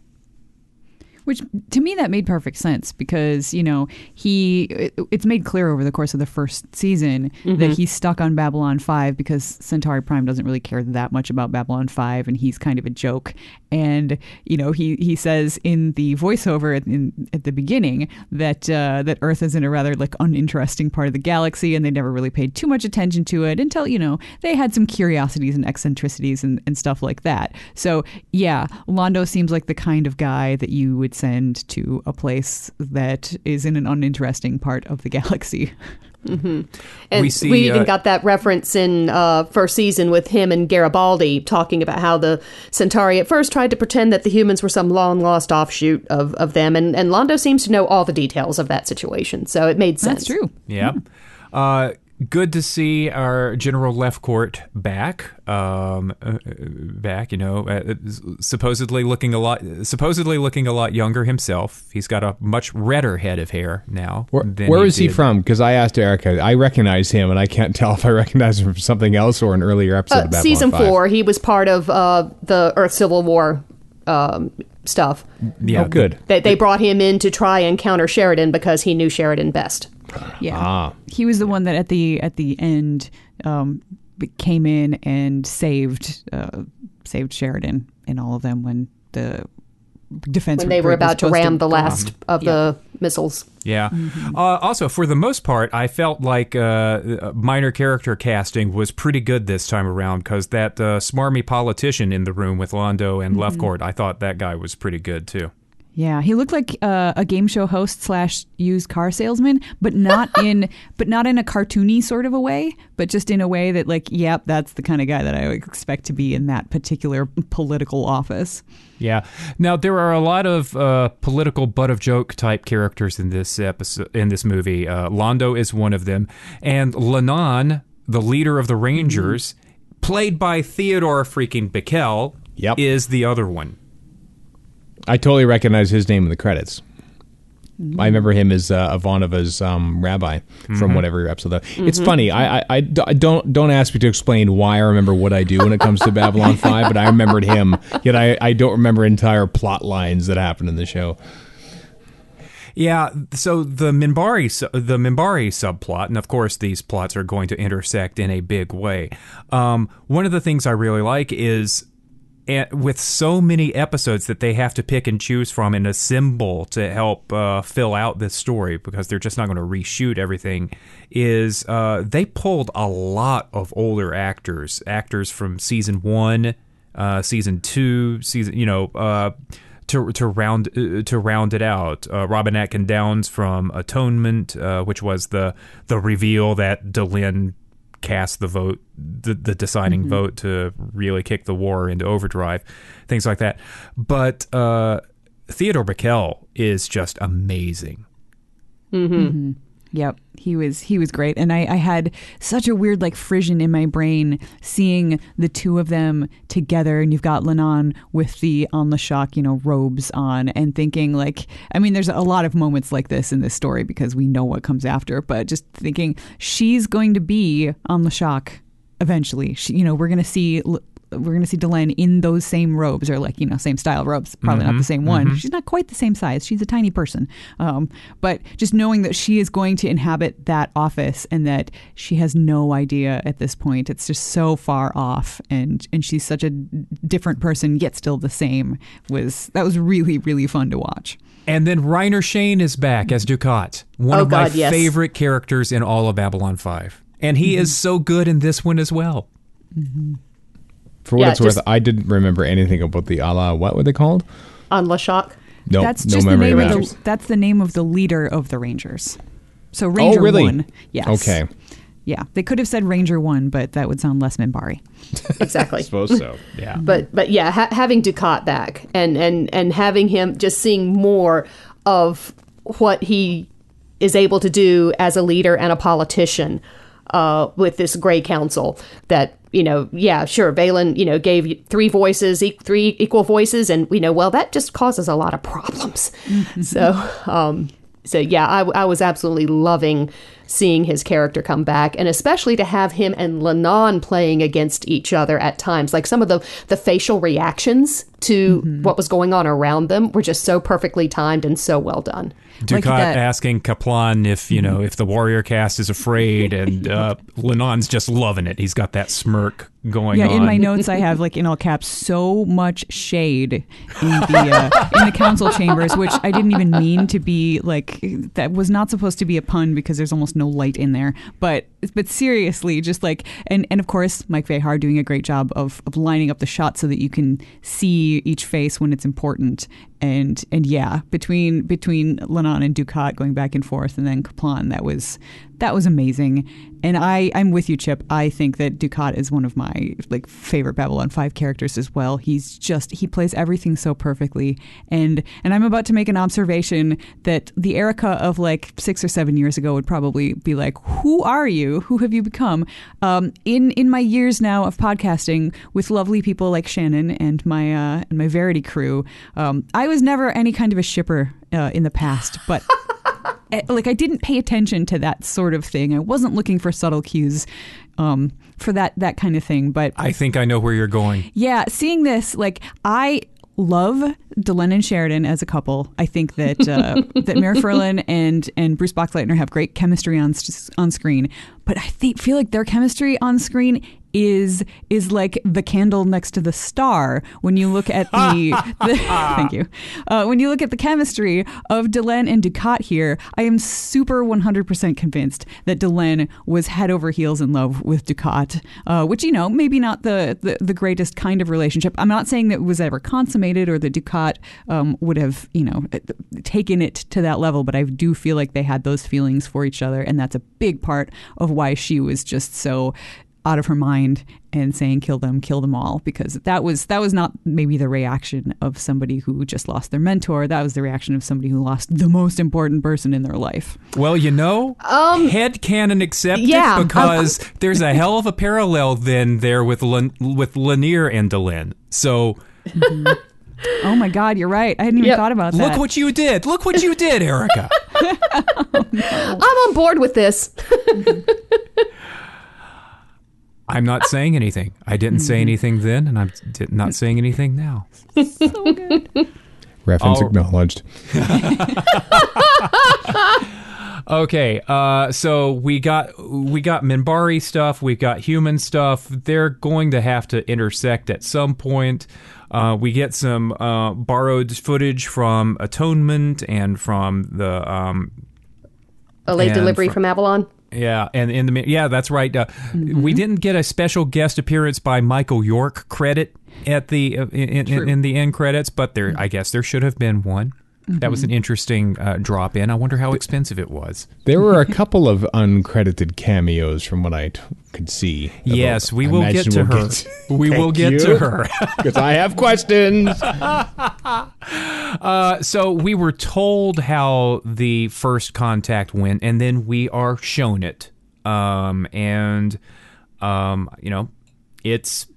Which, to me, that made perfect sense because, you know, he it, it's made clear over the course of the first season mm-hmm. that he's stuck on Babylon five because Centauri Prime doesn't really care that much about Babylon five and he's kind of a joke. And, you know, he, he says in the voiceover at, in, at the beginning that uh, that Earth is in a rather, like, uninteresting part of the galaxy and they never really paid too much attention to it until, you know, they had some curiosities and eccentricities and, and stuff like that. So, yeah, Londo seems like the kind of guy that you would send to a place that is in an uninteresting part of the galaxy. Mm-hmm. And we, see, we even uh, got that reference in uh, first season with him and Garibaldi talking about how the Centauri at first tried to pretend that the humans were some long-lost offshoot of, of them, and, and Londo seems to know all the details of that situation, so it made sense. That's true. Yeah. yeah. Uh, good to see our General Lefcourt back. Um, back, you know, uh, supposedly looking a lot, supposedly looking a lot younger himself. He's got a much redder head of hair now. Where, than where he is did. he from? Because I asked Erica, I recognize him, and I can't tell if I recognize him from something else or an earlier episode. Uh, of Babylon season five. Four, he was part of uh, the Earth Civil War um, stuff. Yeah, oh, good. They, they brought him in to try and counter Sheridan because he knew Sheridan best. Yeah, ah. He was the one that at the at the end um, came in and saved uh, saved Sheridan and all of them when the defense when they were about to ram the last um, of yeah. the missiles. Yeah. Mm-hmm. Uh, also, for the most part, I felt like uh, minor character casting was pretty good this time around because that uh, smarmy politician in the room with Londo and mm-hmm. Lefcourt, I thought that guy was pretty good too. Yeah, he looked like uh, a game show host slash used car salesman, but not in but not in a cartoony sort of a way, but just in a way that like, yep, that's the kind of guy that I would expect to be in that particular political office. Yeah. Now there are a lot of uh, political butt of joke type characters in this episode in this movie. Uh, Londo is one of them, and Lanan, the leader of the Rangers, mm-hmm. played by Theodore freaking Bikel, yep. is the other one. I totally recognize his name in the credits. Mm-hmm. I remember him as uh, Ivanova's um, rabbi from mm-hmm. whatever episode. Mm-hmm. It's funny. I, I, I don't don't ask me to explain why I remember what I do when it comes to Babylon five, but I remembered him. Yet I, I don't remember entire plot lines that happened in the show. Yeah, so the Minbari the Minbari subplot, and of course these plots are going to intersect in a big way. Um, one of the things I really like is. And with so many episodes that they have to pick and choose from and assemble to help uh, fill out this story because they're just not going to reshoot everything, is uh, they pulled a lot of older actors, actors from season one, uh, season two, season you know, uh, to to round uh, to round it out. Uh, Robin Atkin Downs from Atonement, uh, which was the the reveal that Delenn cast the vote, the, the deciding mm-hmm. vote to really kick the war into overdrive, things like that. But uh, Theodore Bikel is just amazing. Mm-hmm. Mm-hmm. Yep. He was he was great. And I, I had such a weird like frisson in my brain seeing the two of them together, and you've got Lanon with the on the shock, you know, robes on, and thinking like, I mean, there's a lot of moments like this in this story because we know what comes after, but just thinking she's going to be on the shock eventually. She, you know, we're going to see we're going to see Delenn in those same robes, or like, you know, same style robes, probably mm-hmm, not the same one. Mm-hmm. She's not quite the same size. She's a tiny person. Um, but just knowing that she is going to inhabit that office and that she has no idea at this point. It's just so far off. And, and she's such a different person, yet still the same. Was That was really, really fun to watch. And then Reiner Shane is back as Dukhat. One oh, of God, my yes. favorite characters in all of Babylon five. And he mm-hmm. is so good in this one as well. Mm-hmm. For what yeah, it's just, worth, I didn't remember anything about the Allah. What were they called? On Lashak. No, that's no just the name of that. the, That's the name of the leader of the Rangers. So Ranger oh, really? One. Yes. Okay. Yeah, they could have said Ranger One, but that would sound less Minbari. Exactly. I suppose so. Yeah. But but yeah, ha- having Dukhat back and and and having him, just seeing more of what he is able to do as a leader and a politician uh, with this Grey Council that. You know, yeah, sure. Valen, you know, gave three voices, e- three equal voices. And, you know, well, that just causes a lot of problems. Mm-hmm. So, um, so yeah, I, I was absolutely loving seeing his character come back. And especially to have him and Lanon playing against each other at times. Like some of the, the facial reactions to mm-hmm. what was going on around them were just so perfectly timed and so well done. Dukhat like asking Kaplan if, you know, mm-hmm. if the warrior caste is afraid, and uh, Lanon's just loving it. He's got that smirk going yeah, on. Yeah, in my notes I have, like, in all caps, so much shade in the uh, in the council chambers, which I didn't even mean to be, like, that was not supposed to be a pun because there's almost no light in there. But but seriously, just like, and, and of course, Mike Vehar doing a great job of, of lining up the shots so that you can see each face when it's important. And and yeah, between between Lanon and Dukhat going back and forth, and then Kaplan, that was that was amazing. And I, I'm with you, Chip. I think that Dukhat is one of my like favorite Babylon five characters as well. He's just he plays everything so perfectly. And and I'm about to make an observation that the Erica of like six or seven years ago would probably be like, "Who are you? Who have you become?" Um, in in my years now of podcasting with lovely people like Shannon and my uh, and my Verity crew, um, I was never any kind of a shipper uh, in the past, but. Like, I didn't pay attention to that sort of thing. I wasn't looking for subtle cues um, for that, that kind of thing. But I think I know where you're going. Yeah. Seeing this, like, I love Delenn and Sheridan as a couple. I think that uh, that Mira Furlan and, and Bruce Boxleitner have great chemistry on on screen. But I think feel like their chemistry on screen is is like the candle next to the star when you look at the, the thank you uh, when you look at the chemistry of Delenn and Dukhat here. I am super one hundred percent convinced that Delenn was head over heels in love with Dukhat, uh, which, you know, maybe not the, the the greatest kind of relationship. I'm not saying that it was ever consummated or that Dukhat um, would have, you know, taken it to that level, but I do feel like they had those feelings for each other, and that's a big part of why she was just so out of her mind and saying kill them, kill them all, because that was that was not maybe the reaction of somebody who just lost their mentor. That was the reaction of somebody who lost the most important person in their life. Well, you know, um, headcanon accepted, yeah, because um, there's a hell of a parallel then there with Lan- with Lanier and Delenn. So... Mm-hmm. Oh my God, you're right. I hadn't even yep. thought about that. Look what you did. Look what you did, Erica. Oh, no. I'm on board with this. Mm-hmm. I'm not saying anything. I didn't mm-hmm. say anything then, and I'm not saying anything now. So good. Reference oh. acknowledged. Okay, uh, so we got we got Minbari stuff. We've got human stuff. They're going to have to intersect at some point. Uh, we get some uh, borrowed footage from Atonement and from the um, a late delivery from, from Avalon. Yeah, and in the yeah, that's right. Uh, mm-hmm. We didn't get a special guest appearance by Michael York credit at the uh, in, in, in the end credits, but there, I guess, there should have been one. Mm-hmm. That was an interesting uh, drop in. I wonder how expensive it was. There were a couple of uncredited cameos from what I t- could see. Yes, we will get to her. We will get to her. Because I have questions. uh, so we were told how the first contact went, and then we are shown it. Um, and, um, you know, it's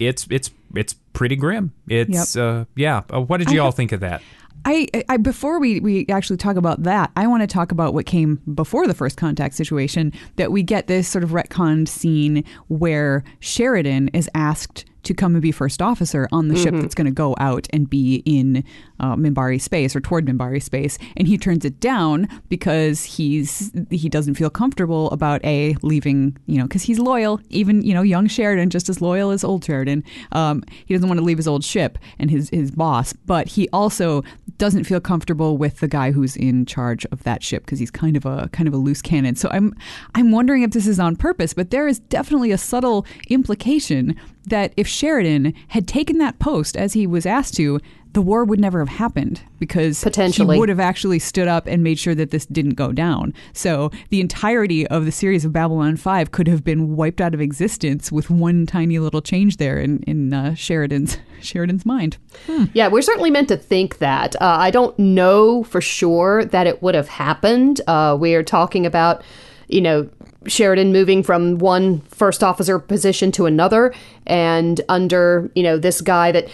it's it's it's pretty grim. It's, yep. uh, yeah. Uh, what did you I all have- think of that? I, I before we, we actually talk about that, I want to talk about what came before the first contact situation, that we get this sort of retconned scene where Sheridan is asked to come and be first officer on the mm-hmm. ship that's going to go out and be in uh, Minbari space or toward Minbari space. And he turns it down because he's he doesn't feel comfortable about A, leaving, you know, because he's loyal, even, you know, young Sheridan, just as loyal as old Sheridan. Um, he doesn't want to leave his old ship and his, his boss, but he also doesn't feel comfortable with the guy who's in charge of that ship because he's kind of a kind of a loose cannon. So I'm I'm wondering if this is on purpose, but there is definitely a subtle implication that if Sheridan had taken that post as he was asked to, the war would never have happened because potentially he would have actually stood up and made sure that this didn't go down. So the entirety of the series of Babylon five could have been wiped out of existence with one tiny little change there in, in uh, Sheridan's Sheridan's mind. Hmm. Yeah, we're certainly meant to think that. Uh, I don't know for sure that it would have happened. Uh, we're talking about, you know, Sheridan moving from one first officer position to another and under, you know, this guy that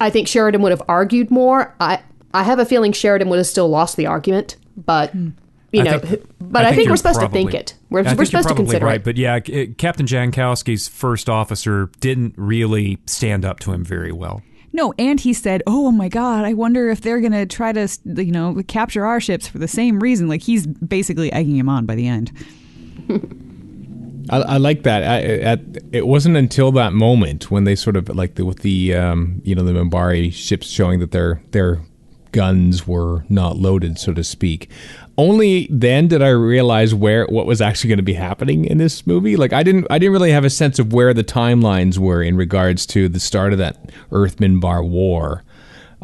I think Sheridan would have argued more. I, I have a feeling Sheridan would have still lost the argument, but, you I know, think, but I, I think, think we're supposed probably, to think it. We're, I we're supposed to consider right, it. But yeah, it, Captain Jankowski's first officer didn't really stand up to him very well. No, and he said, oh, my God, I wonder if they're going to try to, you know, capture our ships for the same reason. Like, he's basically egging him on by the end. I, I like that. I, at, it wasn't until that moment when they sort of like the, with the um, you know the Minbari ships showing that their their guns were not loaded, so to speak. Only then did I realize where what was actually going to be happening in this movie. Like I didn't I didn't really have a sense of where the timelines were in regards to the start of that Earth-Minbar war.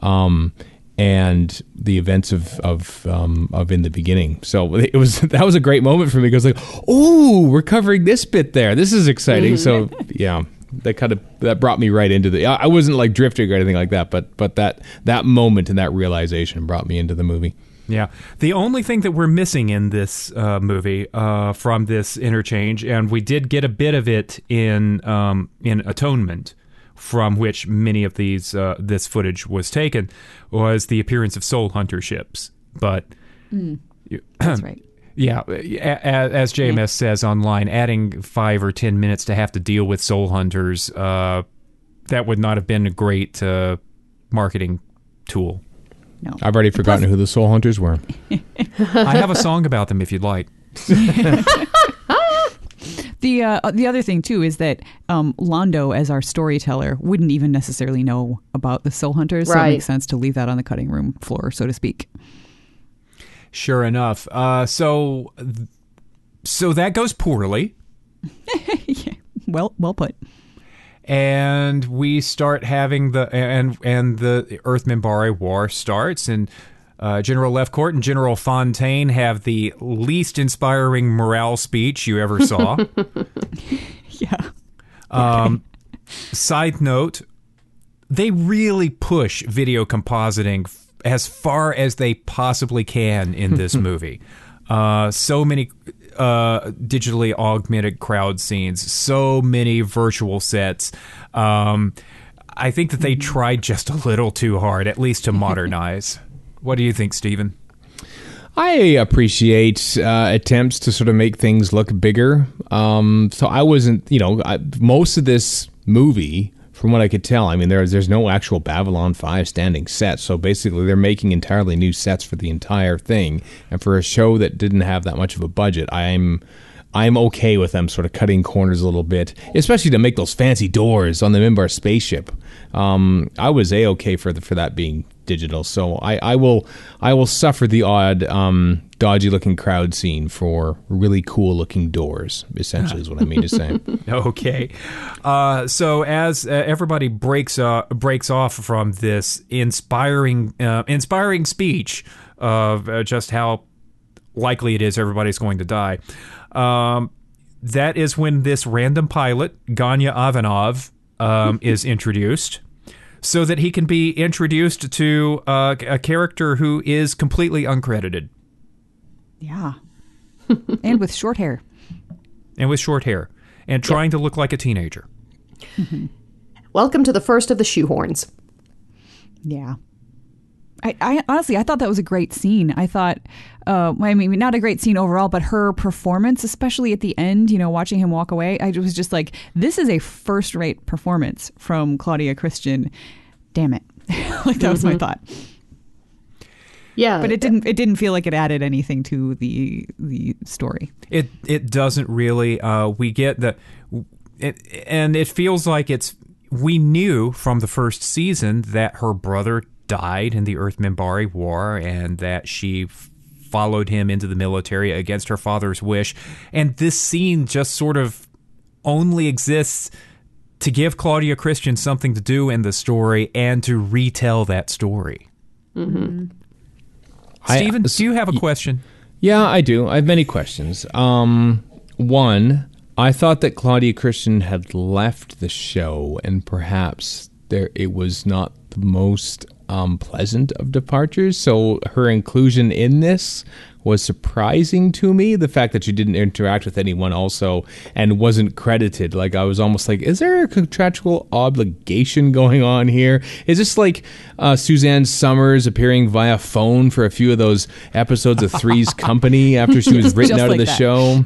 Um, And the events of of um, of In the Beginning. So it was that was a great moment for me because like, oh, we're covering this bit there. This is exciting. Mm-hmm. So yeah, that kind of that brought me right into the. I wasn't like drifting or anything like that, but but that that moment and that realization brought me into the movie. Yeah, the only thing that we're missing in this uh, movie uh, from this interchange, and we did get a bit of it in um, in Atonement, from which many of these uh, this footage was taken, was the appearance of Soul Hunter ships. But mm, that's right. Yeah, as, as J M S yeah. says online, adding five or ten minutes to have to deal with Soul Hunters, uh, that would not have been a great uh, marketing tool. No, I've already forgotten plus, who the Soul Hunters were. I have a song about them if you'd like. The uh, the other thing, too, is that um, Londo, as our storyteller, wouldn't even necessarily know about the Soul Hunters. Right. So it makes sense to leave that on the cutting room floor, so to speak. Sure enough. Uh, so so that goes poorly. yeah. Well, well put. And we start having the and and the Earth-Minbari war starts, and Uh, General Lefcourt and General Fontaine have the least inspiring morale speech you ever saw. yeah. Um, side note, they really push video compositing f- as far as they possibly can in this movie. Uh, so many uh, digitally augmented crowd scenes, so many virtual sets. Um, I think that they tried just a little too hard, at least to modernize. What do you think, Stephen? I appreciate uh, attempts to sort of make things look bigger. Um, so I wasn't, you know, I, most of this movie, from what I could tell, I mean, there's there's no actual Babylon five standing set. So basically, they're making entirely new sets for the entire thing. And for a show that didn't have that much of a budget, I'm I'm okay with them sort of cutting corners a little bit, especially to make those fancy doors on the Minbar spaceship. Um, I was A-okay for the, for that being digital. So I, I will I will suffer the odd um, dodgy looking crowd scene for really cool looking doors, essentially, is what I mean to say. Okay. Uh, so as uh, everybody breaks uh, breaks off from this inspiring uh, inspiring speech of uh, just how likely it is everybody's going to die. Um, that is when this random pilot, Ganya Avanov, um, is introduced, so that he can be introduced to uh, a character who is completely uncredited. Yeah. And with short hair. And with short hair. And trying yeah. to look like a teenager. Mm-hmm. Welcome to the first of the shoehorns. Yeah. I, I honestly, I thought that was a great scene. I thought, uh, I mean, not a great scene overall, but her performance, especially at the end, you know, watching him walk away, I was just like, this is a first-rate performance from Claudia Christian. Damn it. Like, that was my thought. Yeah. But it didn't it didn't feel like it added anything to the the story. It it doesn't really. Uh, we get the, it, and it feels like it's, we knew from the first season that her brother died in the Earth Minbari War, and that she f- followed him into the military against her father's wish. And this scene just sort of only exists to give Claudia Christian something to do in the story and to retell that story. Mm-hmm. Stephen, I, do you have a question? Yeah, I do. I have many questions. Um, one, I thought that Claudia Christian had left the show, and perhaps there it was not the most Um, pleasant of departures, so her inclusion in this was surprising to me. The fact that she didn't interact with anyone also and wasn't credited, like I was almost like, is there a contractual obligation going on here? Is this like uh, Suzanne Summers appearing via phone for a few of those episodes of Three's Company after she was written out like of the that. show?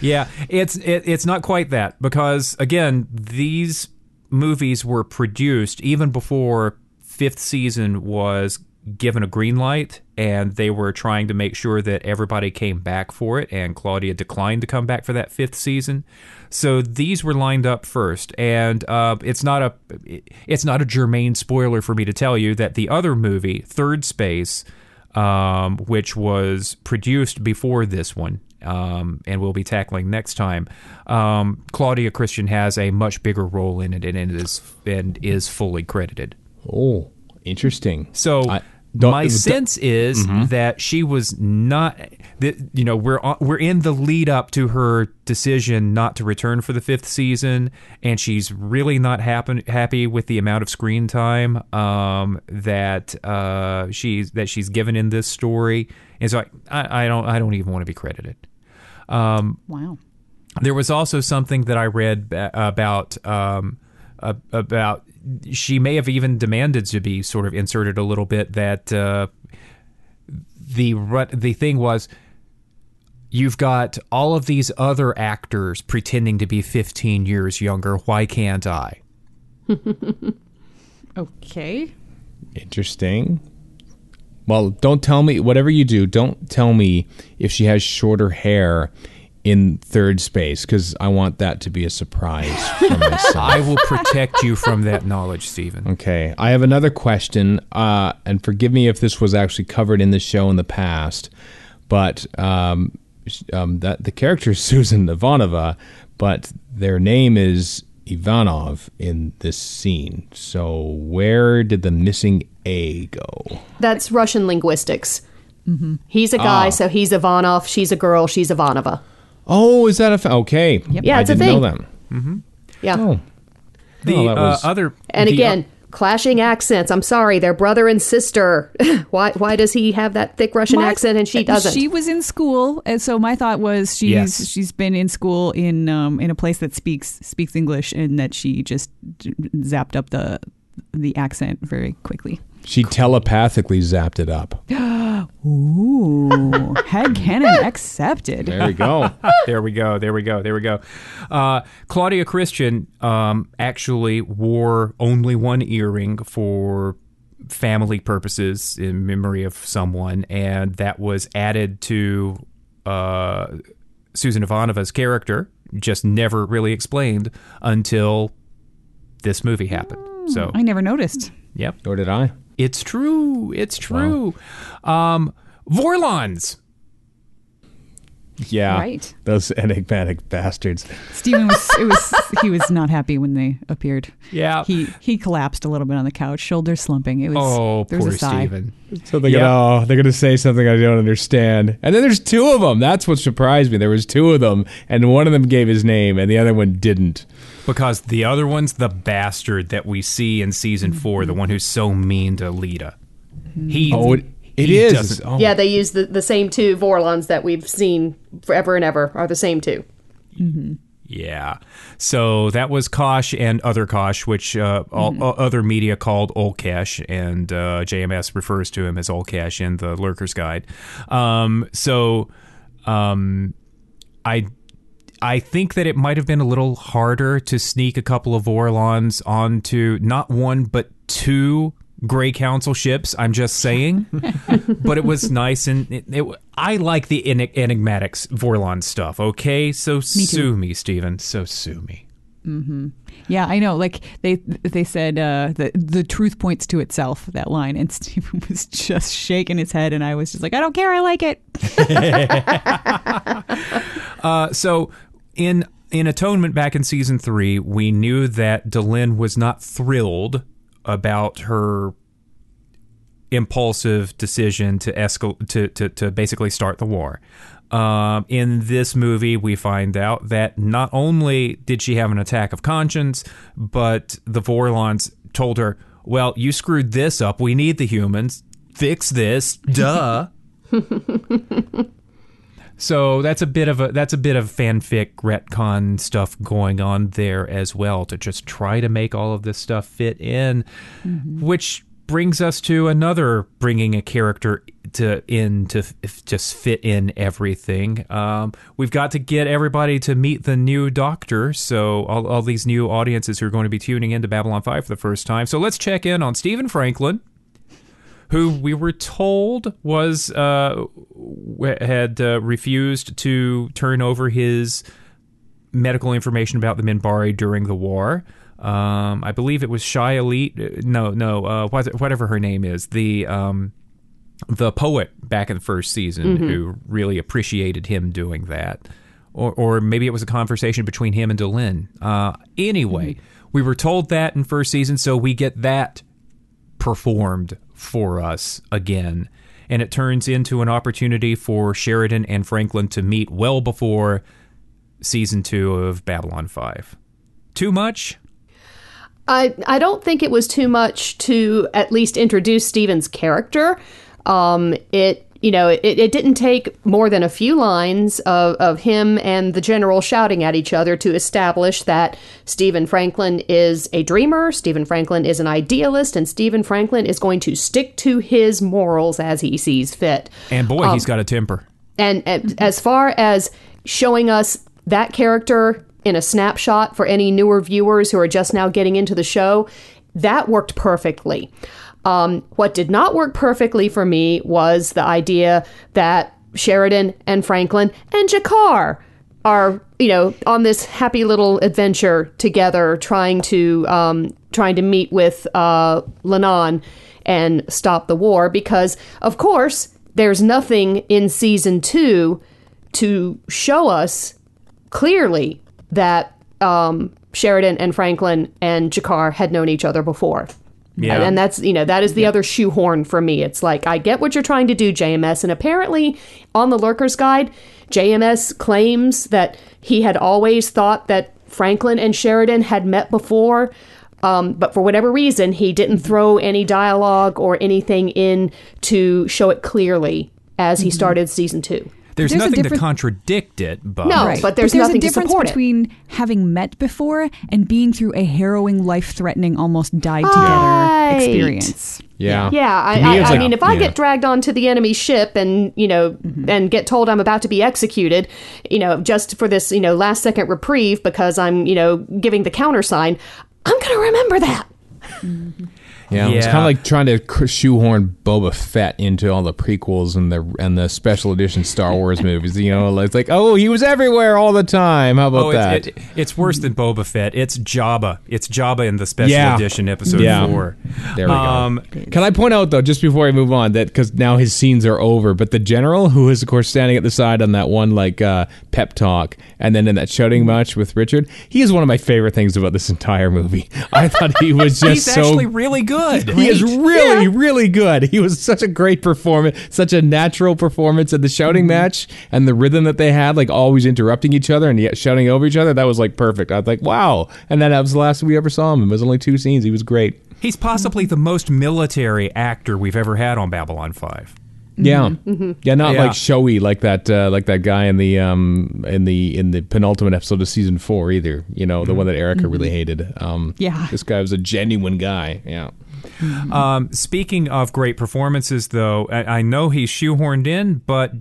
Yeah, it's it, it's not quite that, because again, these movies were produced even before fifth season was given a green light, and they were trying to make sure that everybody came back for it, and Claudia declined to come back for that fifth season. So these were lined up first, and uh, it's not a it's not a germane spoiler for me to tell you that the other movie, Third Space, um, which was produced before this one, um, and we'll be tackling next time, um, Claudia Christian has a much bigger role in it, and it is and is fully credited. Oh, interesting. So I, my sense is mm-hmm. that she was not, you know, we're we're in the lead up to her decision not to return for the fifth season, and she's really not happen, happy with the amount of screen time um, that uh, she's that she's given in this story. And so I, I don't I don't even want to be credited. Um, wow. There was also something that I read about um, about. She may have even demanded to be sort of inserted a little bit, that uh, the the thing was, you've got all of these other actors pretending to be fifteen years younger. Why can't I? Okay. Interesting. Well, don't tell me, whatever you do, don't tell me if she has shorter hair in Third Space, because I want that to be a surprise for myself. I will protect you from that knowledge, Stephen. Okay. I have another question, uh, and forgive me if this was actually covered in the show in the past, but um, um, that the character is Susan Ivanova, but their name is Ivanov in this scene. So where did the missing A go? That's Russian linguistics. Mm-hmm. He's a guy, ah. so he's Ivanov. She's a girl. She's Ivanova. Oh, is that a... F- okay. Yep. Yeah, it's I didn't a thing. know them. Mm-hmm. Yeah. Oh. The oh, was, uh, other... And the, again, uh, clashing accents. I'm sorry, they're brother and sister. why Why does he have that thick Russian my, accent and she doesn't? She was in school, and so my thought was she's yes. she's been in school in um in a place that speaks speaks English, and that she just zapped up the the accent very quickly. She telepathically zapped it up. Ooh. Head cannon accepted. There we go. There we go. There we go. There we go. Uh, Claudia Christian um, actually wore only one earring for family purposes in memory of someone, and that was added to uh, Susan Ivanova's character, just never really explained until this movie happened. So I never noticed. Yep. Nor did I. It's true. It's true. Wow. Um, Vorlons. Yeah, right. Those enigmatic bastards. Stephen was it was he was not happy when they appeared. Yeah, he he collapsed a little bit on the couch, shoulders slumping. It was oh there was poor a sigh. Stephen. So they're yep. gonna, oh, they're gonna say something I don't understand. And then there's two of them. That's what surprised me. There was two of them, and one of them gave his name, and the other one didn't. Because the other one's the bastard that we see in season four, the one who's so mean to Lita. He. Oh, it, It he is. Oh. Yeah, they use the, the same two Vorlons that we've seen forever and ever are the same two. Mm-hmm. Yeah. So that was Kosh and Other Kosh, which uh, all, mm-hmm. other media called Olkesh, and uh, J M S refers to him as Olkesh in the Lurker's Guide. Um, so um, I I think that it might have been a little harder to sneak a couple of Vorlons onto not one, but two Grey Council ships, I'm just saying. But it was nice, and it, it, I like the enig- enigmatic Vorlon stuff, okay? So me sue me, Stephen. So sue me. Mm-hmm. Yeah, I know. Like, they they said, uh, the, the truth points to itself, that line, and Stephen was just shaking his head, and I was just like, I don't care, I like it. uh, so, in, in Atonement back in season three, we knew that Delenn was not thrilled about her impulsive decision to escal- to, to to basically start the war. Um, in this movie, we find out that not only did she have an attack of conscience, but the Vorlons told her, well, you screwed this up. We need the humans. Fix this. Duh. So that's a bit of a that's a bit of fanfic retcon stuff going on there as well, to just try to make all of this stuff fit in, mm-hmm. which brings us to another bringing a character to in to f- just fit in everything. Um, we've got to get everybody to meet the new Doctor, so all, all these new audiences who are going to be tuning into Babylon five for the first time. So let's check in on Stephen Franklin, who we were told was uh, had uh, refused to turn over his medical information about the Minbari during the war. Um, I believe it was Shai Elite. No, no, uh, whatever her name is, the um, the poet back in the first season, mm-hmm. who really appreciated him doing that. Or, or maybe it was a conversation between him and Delenn. Uh, anyway, mm-hmm. we were told that in first season, so we get that performed for us again, and it turns into an opportunity for Sheridan and Franklin to meet well before season two of Babylon five. Too much? I I don't think it was too much to at least introduce Stephen's character. Um, it you know it, it didn't take more than a few lines of of him and the general shouting at each other to establish that Stephen Franklin is a dreamer, Stephen Franklin is an idealist, and Stephen Franklin is going to stick to his morals as he sees fit. And boy, um, he's got a temper. And, and mm-hmm. as far as showing us that character in a snapshot for any newer viewers who are just now getting into the show, that worked perfectly. Um, what did not work perfectly for me was the idea that Sheridan and Franklin and G'Kar are, you know, on this happy little adventure together, trying to um, trying to meet with uh, Lanan and stop the war. Because, of course, there's nothing in season two to show us clearly that um, Sheridan and Franklin and G'Kar had known each other before. Yeah. And, and that's, you know, that is the yeah. other shoehorn for me. It's like, I get what you're trying to do, J M S. And apparently on the Lurker's Guide, J M S claims that he had always thought that Franklin and Sheridan had met before. Um, but for whatever reason, he didn't throw any dialogue or anything in to show it clearly as he mm-hmm. started season two. There's, there's nothing to contradict it, but no, right. but there's, but there's nothing a difference to support between it. Having met before and being through a harrowing, life-threatening, almost died together right. experience. Yeah, yeah. I, I, I like, mean, if yeah. I get dragged onto the enemy ship and you know, mm-hmm. and get told I'm about to be executed, you know, just for this, you know, last-second reprieve because I'm, you know, giving the countersign, I'm going to remember that. Mm-hmm. Yeah, yeah. It's kind of like trying to shoehorn Boba Fett into all the prequels and the and the special edition Star Wars movies. You know, it's like, oh, he was everywhere all the time. How about oh, it's, that? It, it's worse than Boba Fett. It's Jabba. It's Jabba in the special yeah. edition episode yeah. four. There we um, go. Can I point out, though, just before I move on, that because now his scenes are over, but the general, who is, of course, standing at the side on that one, like, uh, pep talk, and then in that shouting match with Richard, he is one of my favorite things about this entire movie. I thought he was just so... He's actually really good. He is really, yeah. really good. He was such a great performance, such a natural performance at the shouting mm-hmm. match, and the rhythm that they had, like always interrupting each other and yet shouting over each other, that was like perfect. I was like, wow. And then that was the last we ever saw him. It was only two scenes. He was great. He's possibly the most military actor we've ever had on Babylon five. Yeah, mm-hmm. yeah, not yeah. like showy like that, uh, like that guy in the um, in the in the penultimate episode of season four either. You know, the mm-hmm. one that Erica mm-hmm. really hated. Um, yeah, this guy was a genuine guy. Yeah. Mm-hmm. Um, speaking of great performances, though, I, I know he's shoehorned in, but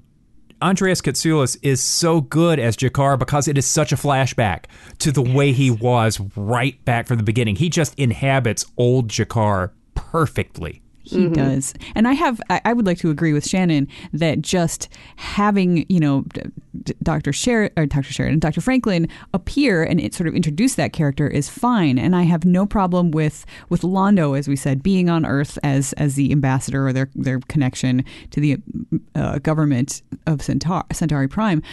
Andreas Katsoulis is so good as G'Kar because it is such a flashback to the way he was right back from the beginning. He just inhabits old G'Kar perfectly. He mm-hmm. does. And I have, I would like to agree with Shannon that just having, you know, Doctor Sher- or Doctor Sheridan, Doctor Franklin appear and it sort of introduce that character is fine. And I have no problem with, with Londo, as we said, being on Earth as as the ambassador or their, their connection to the uh, government of Centaur- Centauri Prime.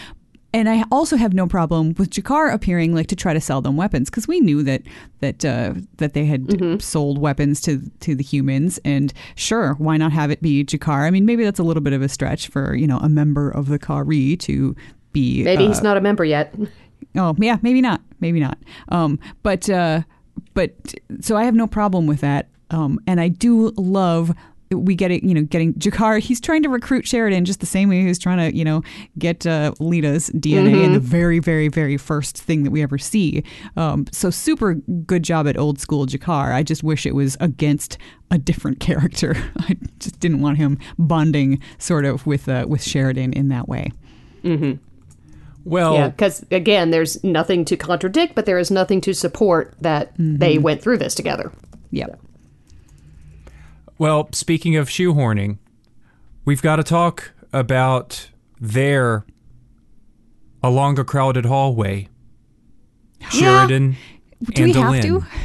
And I also have no problem with G'Kar appearing, like, to try to sell them weapons, because we knew that that uh, that they had mm-hmm. sold weapons to to the humans. And sure, why not have it be G'Kar? I mean, maybe that's a little bit of a stretch for, you know, a member of the Kari to be. Maybe uh, he's not a member yet. Oh yeah, maybe not, maybe not. Um, but uh, but so I have no problem with that, um, and I do love. We get it, you know, getting G'Kar. He's trying to recruit Sheridan just the same way he was trying to, you know, get uh, Lita's D N A mm-hmm. in the very, very, very first thing that we ever see. Um, so super good job at old school G'Kar. I just wish it was against a different character. I just didn't want him bonding sort of with uh, with Sheridan in that way. Mm-hmm. Well, yeah, because again, there's nothing to contradict, but there is nothing to support that mm-hmm. they went through this together. Yep. So. Well, speaking of shoehorning, we've got to talk about their along a crowded hallway. Yeah. Sheridan do and we Delenn. Have to?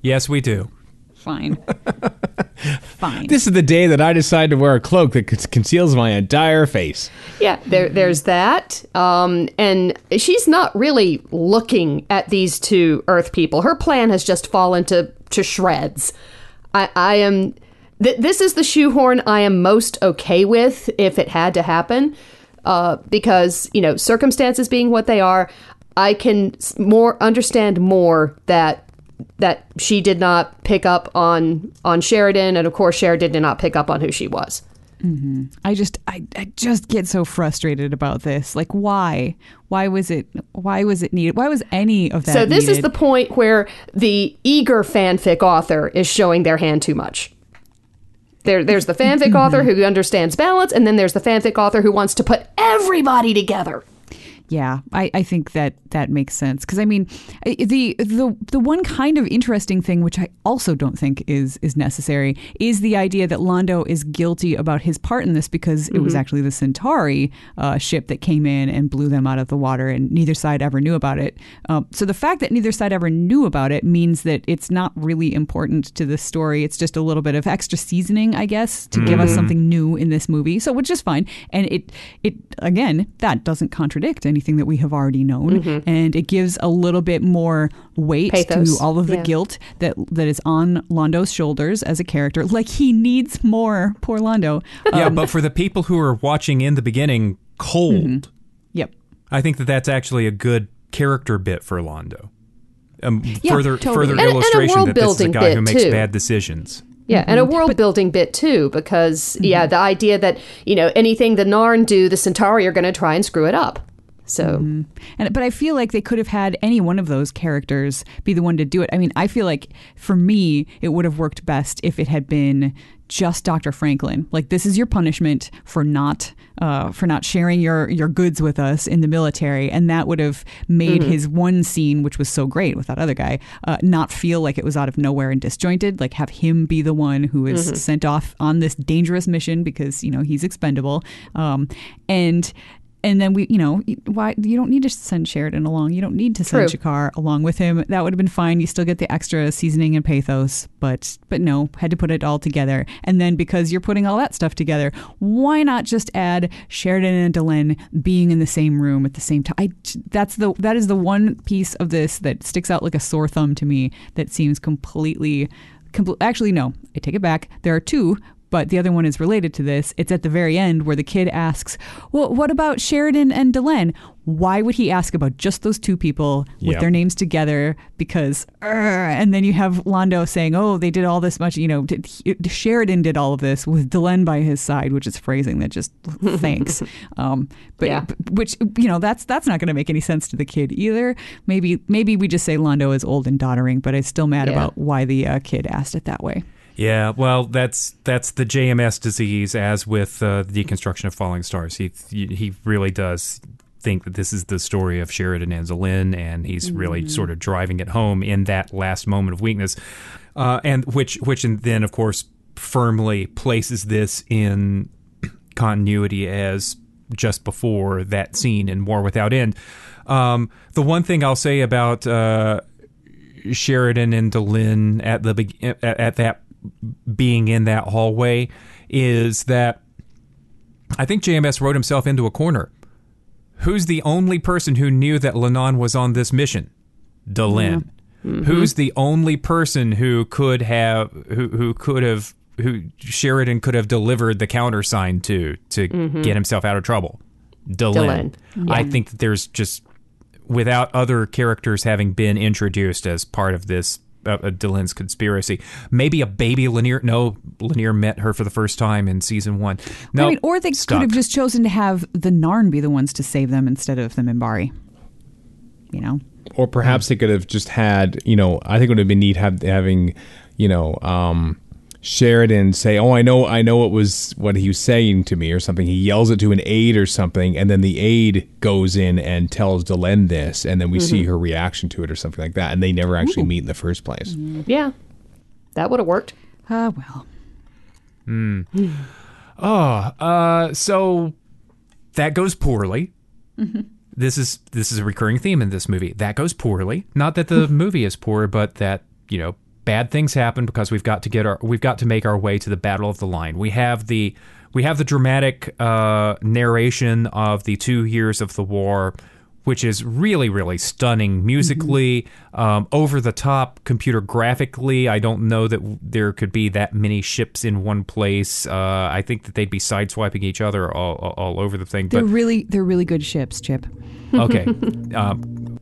Yes, we do. Fine. Fine. This is the day that I decide to wear a cloak that conceals my entire face. Yeah, there, there's that. Um, and she's not really looking at these two Earth people. Her plan has just fallen to, to shreds. I, I am... This is the shoehorn I am most okay with if it had to happen, uh, because, you know, circumstances being what they are, I can more understand more that that she did not pick up on on Sheridan. And, of course, Sheridan did not pick up on who she was. Mm-hmm. I just I, I just get so frustrated about this. Like, why? Why was it? Why was it needed? Why was any of that needed? So this needed? Is the point where the eager fanfic author is showing their hand too much. There, there's the fanfic author who understands balance, and then there's the fanfic author who wants to put everybody together. Yeah, I, I think that that makes sense. Because, I mean, the the the one kind of interesting thing, which I also don't think is is necessary, is the idea that Londo is guilty about his part in this because mm-hmm. it was actually the Centauri uh, ship that came in and blew them out of the water, and neither side ever knew about it. Um, so the fact that neither side ever knew about it means that it's not really important to this story. It's just a little bit of extra seasoning, I guess, to mm-hmm. give us something new in this movie. So, which is fine. And it, it again, that doesn't contradict anything. That we have already known, mm-hmm. and it gives a little bit more weight Pathos. To all of the yeah. guilt that that is on Londo's shoulders as a character. Like, he needs more, poor Londo. Um, yeah, but for the people who are watching in the beginning cold, mm-hmm. yep, I think that that's actually a good character bit for Londo. Um, yeah, further, totally. further and, illustration and that this is a guy who makes too. Bad decisions. Yeah, and a world-building bit, too, because, mm-hmm. yeah, the idea that, you know, anything the Narn do, the Centauri are going to try and screw it up. So, mm-hmm. and but I feel like they could have had any one of those characters be the one to do it. I mean, I feel like for me, it would have worked best if it had been just Doctor Franklin. Like, this is your punishment for not uh, for not sharing your, your goods with us in the military. And that would have made mm-hmm. his one scene, which was so great with that other guy, uh, not feel like it was out of nowhere and disjointed. Like, have him be the one who is mm-hmm. sent off on this dangerous mission because, you know, he's expendable. Um, and... And then we, you know, why you don't need to send Sheridan along. You don't need to send G'Kar along with him. That would have been fine. You still get the extra seasoning and pathos. But but no, had to put it all together. And then because you're putting all that stuff together, why not just add Sheridan and Delenn being in the same room at the same time? I, that's the that is the one piece of this that sticks out like a sore thumb to me that seems completely, compl- actually, no, I take it back. There are two. But the other one is related to this. It's at the very end where the kid asks, well, what about Sheridan and Delenn? Why would he ask about just those two people with yep. their names together? Because, uh, and then you have Londo saying, oh, they did all this much, you know, did, Sheridan did all of this with Delenn by his side, which is phrasing that just thanks. Um, but, yeah. but which, you know, that's that's not going to make any sense to the kid either. Maybe, maybe we just say Londo is old and doddering, but I'm still mad yeah. about why the uh, kid asked it that way. Yeah, well, that's that's the J M S disease, as with uh, the deconstruction of Falling Stars. He he really does think that this is the story of Sheridan and Delenn, and he's really mm. sort of driving it home in that last moment of weakness, uh, and which which and then of course firmly places this in continuity as just before that scene in War Without End. Um, the one thing I'll say about uh, Sheridan and Delenn at the be- at, at that. being in that hallway is that I think J M S wrote himself into a corner. Who's the only person who knew that Lennon was on this mission? Delenn. Yeah. Mm-hmm. Who's the only person who could have who, who could have who Sheridan could have delivered the countersign to to mm-hmm. get himself out of trouble? Delenn. Delenn. Yeah. I think that there's just without other characters having been introduced as part of this Uh, Delenn's conspiracy. Maybe a baby Lanier. No, Lanier met her for the first time in season one. No, I mean, or they stuck. could have just chosen to have the Narn be the ones to save them instead of the Minbari. You know, or perhaps they could have just had. You know, I think it would have been neat have, having, you know, um, Sheridan say, "Oh, I know, I know, it was what he was saying to me," or something. He yells it to an aide or something, and then the aide goes in and tells Delenn this, and then we mm-hmm. see her reaction to it or something like that. And they never actually Ooh. meet in the first place. Yeah, that would have worked. Ah, uh, well. Mm. oh, uh, so that goes poorly. Mm-hmm. This is this is a recurring theme in this movie. That goes poorly. Not that the movie is poor, but that you know. Bad things happen because we've got to get our we've got to make our way to the Battle of the Line. We have the we have the dramatic uh, narration of the two years of the war, which is really really stunning musically, mm-hmm. um, over the top computer graphically. I don't know that there could be that many ships in one place. Uh, I think that they'd be sideswiping each other all, all, all over the thing. They're but, really they're really good ships, Chip. Okay, um,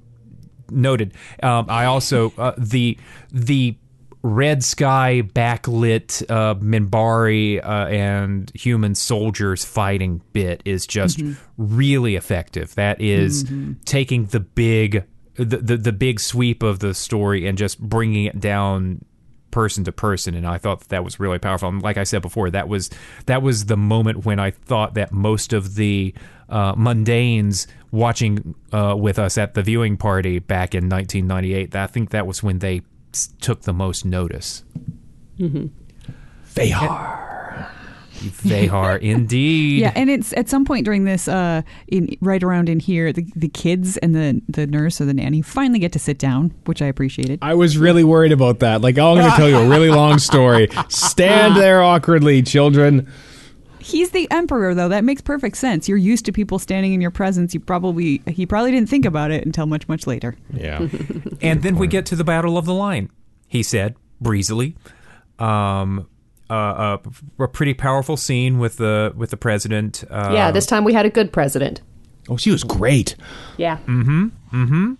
noted. Um, I also uh, the the. Red sky backlit uh, Minbari uh, and human soldiers fighting bit is just mm-hmm. really effective. That is mm-hmm. taking the big, the, the the big sweep of the story and just bringing it down person to person. And I thought that, that was really powerful. And like I said before, that was that was the moment when I thought that most of the uh, mundanes watching uh, with us at the viewing party back in nineteen ninety-eight. I think that was when they. Took the most notice. Mm-hmm. They are. They are indeed. Yeah, and it's at some point during this, uh, in right around in here, the, the kids and the, the nurse or the nanny finally get to sit down, which I appreciated. I was really worried about that. Like, oh, I'm going to tell you a really long story. Stand there awkwardly, children. He's the emperor, though. That makes perfect sense. You're used to people standing in your presence. You probably he probably didn't think about it until much, much later. Yeah. And then we get to the Battle of the Line, he said, breezily. Um, uh, a, a pretty powerful scene with the with the president. Uh, yeah, this time we had a good president. Oh, she was great. Yeah. Mm-hmm. Mm-hmm.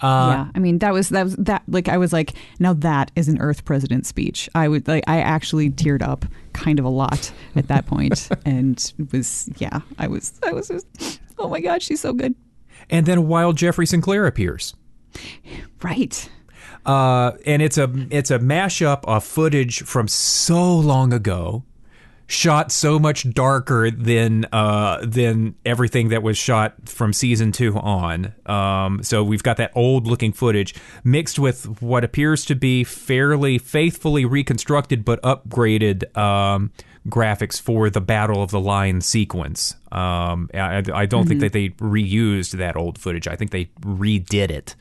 Uh, yeah, I mean that was that was that like I was like now that is an Earth president speech. I would like I actually teared up kind of a lot at that point, and it was yeah I was I was just, oh my God, she's so good. and then Wild Jeffrey Sinclair appears. Right. Uh, and it's a it's a mashup of footage from so long ago, shot so much darker than uh, than everything that was shot from season two on. Um, so we've got that old looking footage mixed with what appears to be fairly faithfully reconstructed but upgraded um, graphics for the Battle of the Line sequence. Um, I, I don't mm-hmm. think that they reused that old footage. I think they redid it.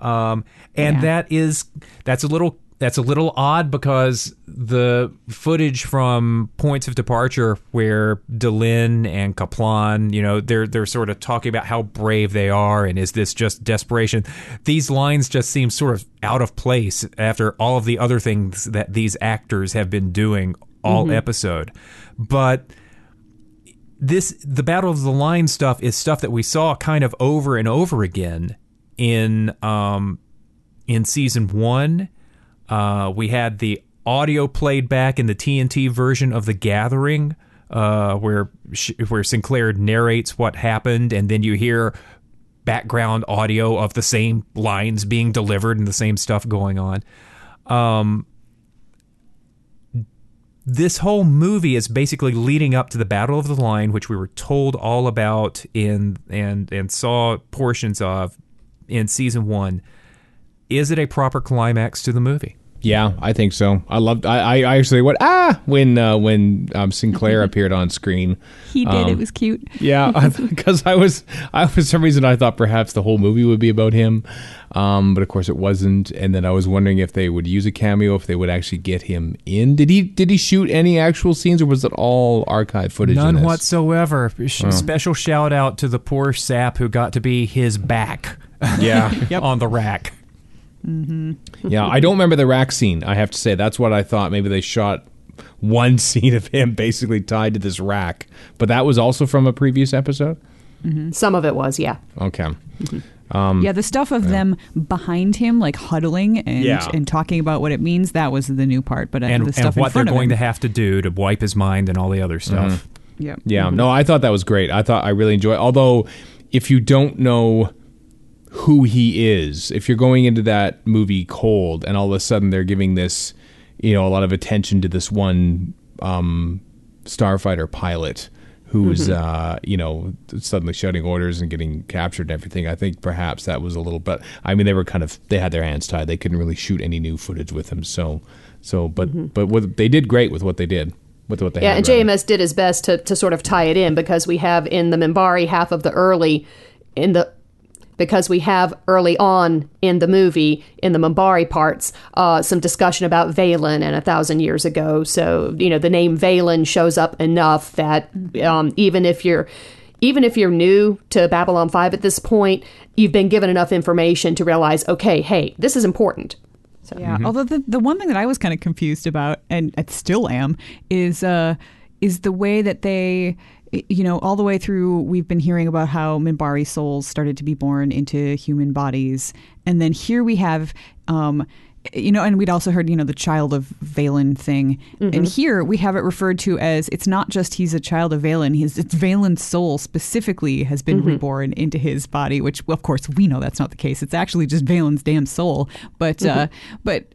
Um, and yeah. that is, that's a little, that's a little odd because the footage from Points of Departure where Delenn and Kaplan, you know, they're, they're sort of talking about how brave they are. And is this just desperation? These lines just seem sort of out of place after all of the other things that these actors have been doing all mm-hmm. episode. But this, the Battle of the Line stuff is stuff that we saw kind of over and over again. In um, in season one, uh, we had the audio played back in the T N T version of The Gathering, uh, where where Sinclair narrates what happened, and then you hear background audio of the same lines being delivered and the same stuff going on. Um, this whole movie is basically leading up to the Battle of the Line, which we were told all about in and and saw portions of in season one. Is it a proper climax to the movie? Yeah, I think so. I loved. I, I actually went ah when uh, when um, Sinclair appeared on screen. He did. Um, it was cute. Yeah, because I, I was. I for some reason I thought perhaps the whole movie would be about him, um, but of course it wasn't. And then I was wondering if they would use a cameo, if they would actually get him in. Did he Did he shoot any actual scenes, or was it all archive footage? None in this? whatsoever. Oh. Special shout out to the poor sap who got to be his back. Yeah, yep. On the rack. Mm-hmm. Yeah, I don't remember the rack scene, I have to say. That's what I thought. Maybe they shot one scene of him basically tied to this rack. But that was also from a previous episode? Mm-hmm. Some of it was, yeah. Okay. Mm-hmm. Um, yeah, the stuff of yeah. them behind him, like huddling and yeah. and talking about what it means, that was the new part. But and, the stuff and what in front they're going to have to do to wipe his mind and all the other stuff. Mm-hmm. Yeah. Yeah, mm-hmm. No, I thought that was great. I thought I really enjoyed it. Although, if you don't know who he is, if you're going into that movie cold and all of a sudden they're giving this, you know, a lot of attention to this one um, starfighter pilot who's, mm-hmm. uh, you know, suddenly shouting orders and getting captured and everything. I think perhaps that was a little, but I mean, they were kind of, they had their hands tied. They couldn't really shoot any new footage with him. So, so, but, mm-hmm. but what, they did great with what they did. With what they yeah, had, and right? J M S did his best to, to sort of tie it in because we have in the Minbari half of the early, in the Because we have early on in the movie, in the Minbari parts, uh, some discussion about Valen and a thousand years ago. So, you know, the name Valen shows up enough that um, even if you're even if you're new to Babylon five at this point, you've been given enough information to realize, okay, hey, this is important. So. Yeah. Mm-hmm. Although the the one thing that I was kind of confused about, and I still am, is uh, is the way that they. You know, all the way through, we've been hearing about how Minbari souls started to be born into human bodies. And then here we have, um, you know, and we'd also heard, you know, the child of Valen thing. Mm-hmm. And here we have it referred to as, it's not just he's a child of Valen, his it's Valen's soul specifically has been mm-hmm. reborn into his body, which, well, of course, we know that's not the case. It's actually just Valen's damn soul. But, mm-hmm. uh, but...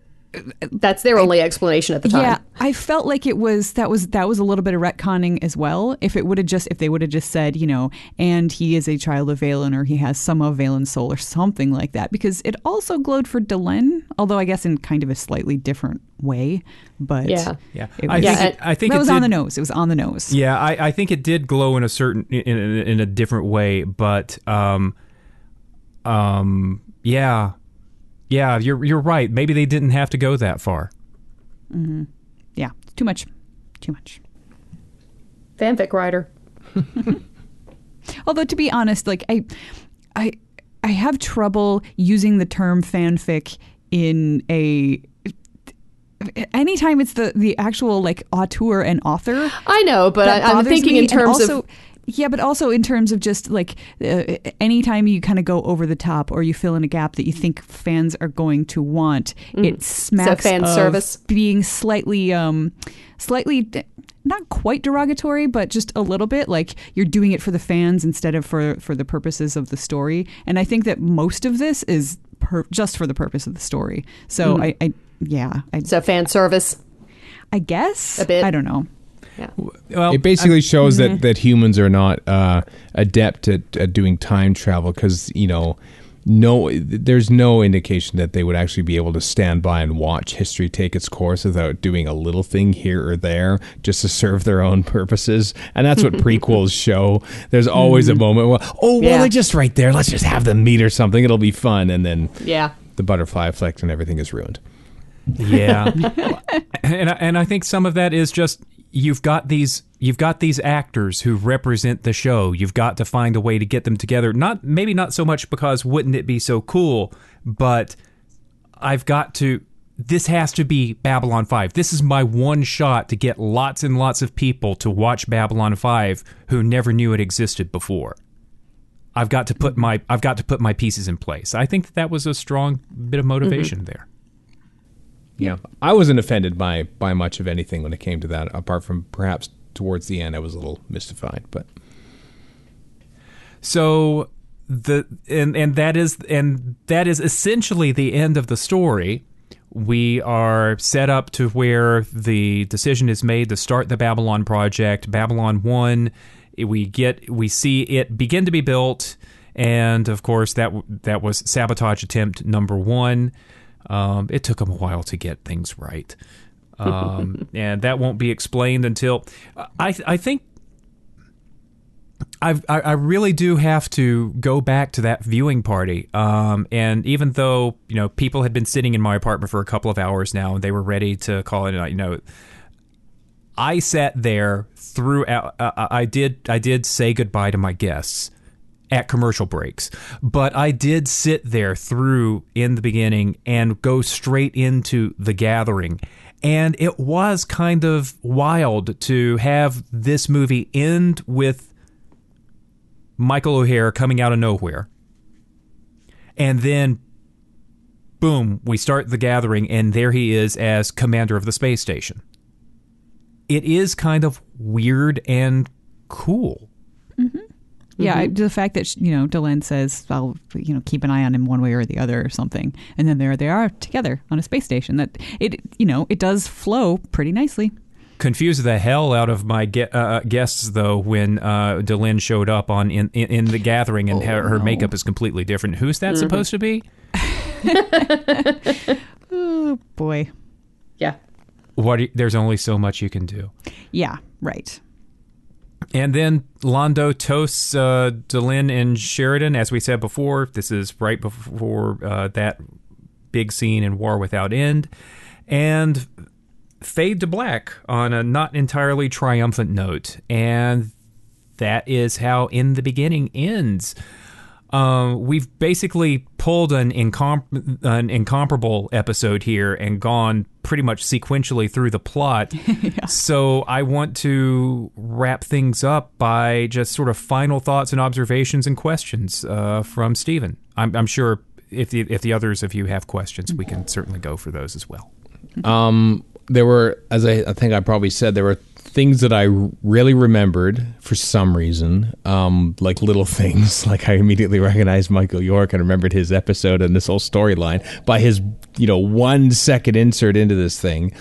That's their only I, explanation at the time. Yeah, I felt like it was that was that was a little bit of retconning as well. If it would have just if they would have just said, you know, and he is a child of Valen or he has some of Valen's soul or something like that, because it also glowed for Delenn, although I guess in kind of a slightly different way. But yeah, yeah, it was, I, yeah it, I think that it was did, on the nose. It was on the nose. Yeah, I, I think it did glow in a certain in, in, in a different way, but um, um, yeah. Yeah, you're you're right. Maybe they didn't have to go that far. Mm-hmm. Yeah, too much, too much. Fanfic writer. Although to be honest, like I, I, I have trouble using the term fanfic in a. Anytime it's the the actual like auteur and author. I know, but I, I'm thinking me. in terms also, of. Yeah, but also in terms of just like uh, anytime you kind of go over the top or you fill in a gap that you think fans are going to want, mm. it smacks so fan of service. Being slightly, um, slightly de- not quite derogatory, but just a little bit like you're doing it for the fans instead of for, for the purposes of the story. And I think that most of this is per- just for the purpose of the story. So mm. I, I, yeah. I, so fan service? I guess. A bit. I don't know. Yeah. Well, it basically I, shows mm-hmm. that, that humans are not uh, adept at, at doing time travel because, you know, no, there's no indication that they would actually be able to stand by and watch history take its course without doing a little thing here or there just to serve their own purposes. And that's what prequels show. There's always mm-hmm. a moment where, oh, well, yeah. they're just right there. Let's just have them meet or something. It'll be fun. And then yeah. the butterfly effect and everything is ruined. Yeah. and, I, and I think some of that is just... You've got these you've got these actors who represent the show. You've got to find a way to get them together. Not maybe not so much because wouldn't it be so cool, but I've got to this has to be Babylon five. This is my one shot to get lots and lots of people to watch Babylon five who never knew it existed before. I've got to put my I've got to put my pieces in place. I think that, that was a strong bit of motivation mm-hmm. there. Yeah, I wasn't offended by, by much of anything when it came to that, apart from perhaps towards the end I was a little mystified. But so the and and that is and that is essentially the end of the story. We are set up to where the decision is made to start the Babylon project, Babylon One. We get we see it begin to be built, and of course that that was sabotage attempt number one. Um, it took them a while to get things right. Um, and that won't be explained until... I I think... I've, I I really do have to go back to that viewing party. Um, and even though, you know, people had been sitting in my apartment for a couple of hours now and they were ready to call it a night, you know... I sat there throughout... I, I did I did say goodbye to my guests at commercial breaks, but I did sit there through In the Beginning and go straight into The Gathering, and it was kind of wild to have this movie end with Michael O'Hare coming out of nowhere, and then boom, we start The Gathering, and there he is as commander of the space station. It is kind of weird and cool. Mm-hmm. Yeah, I, the fact that, you know, Delenn says, I'll, you know, keep an eye on him one way or the other or something. And then there they are together on a space station. That it, you know, it does flow pretty nicely. Confused the hell out of my ge- uh, guests, though, when uh, Delenn showed up on in, in, in The Gathering and oh, her, her no. makeup is completely different. Who's that mm-hmm. supposed to be? Oh, boy. Yeah. What? You, there's only so much you can do. Yeah, right. And then Londo toasts uh, Delenn and Sheridan. As we said before, this is right before uh, that big scene in War Without End. And fade to black on a not entirely triumphant note. And that is how In the Beginning ends. Uh, we've basically pulled an, incom- an incomparable episode here and gone pretty much sequentially through the plot. yeah. So I want to wrap things up by just sort of final thoughts and observations and questions uh, from Stephen. I'm, I'm sure if the, if the others of you have questions, we can certainly go for those as well. Um, there were, as I, I think I probably said, there were things that I really remembered for some reason, um, like little things. Like I immediately recognized Michael York and remembered his episode and this whole storyline by his, you know, one second insert into this thing.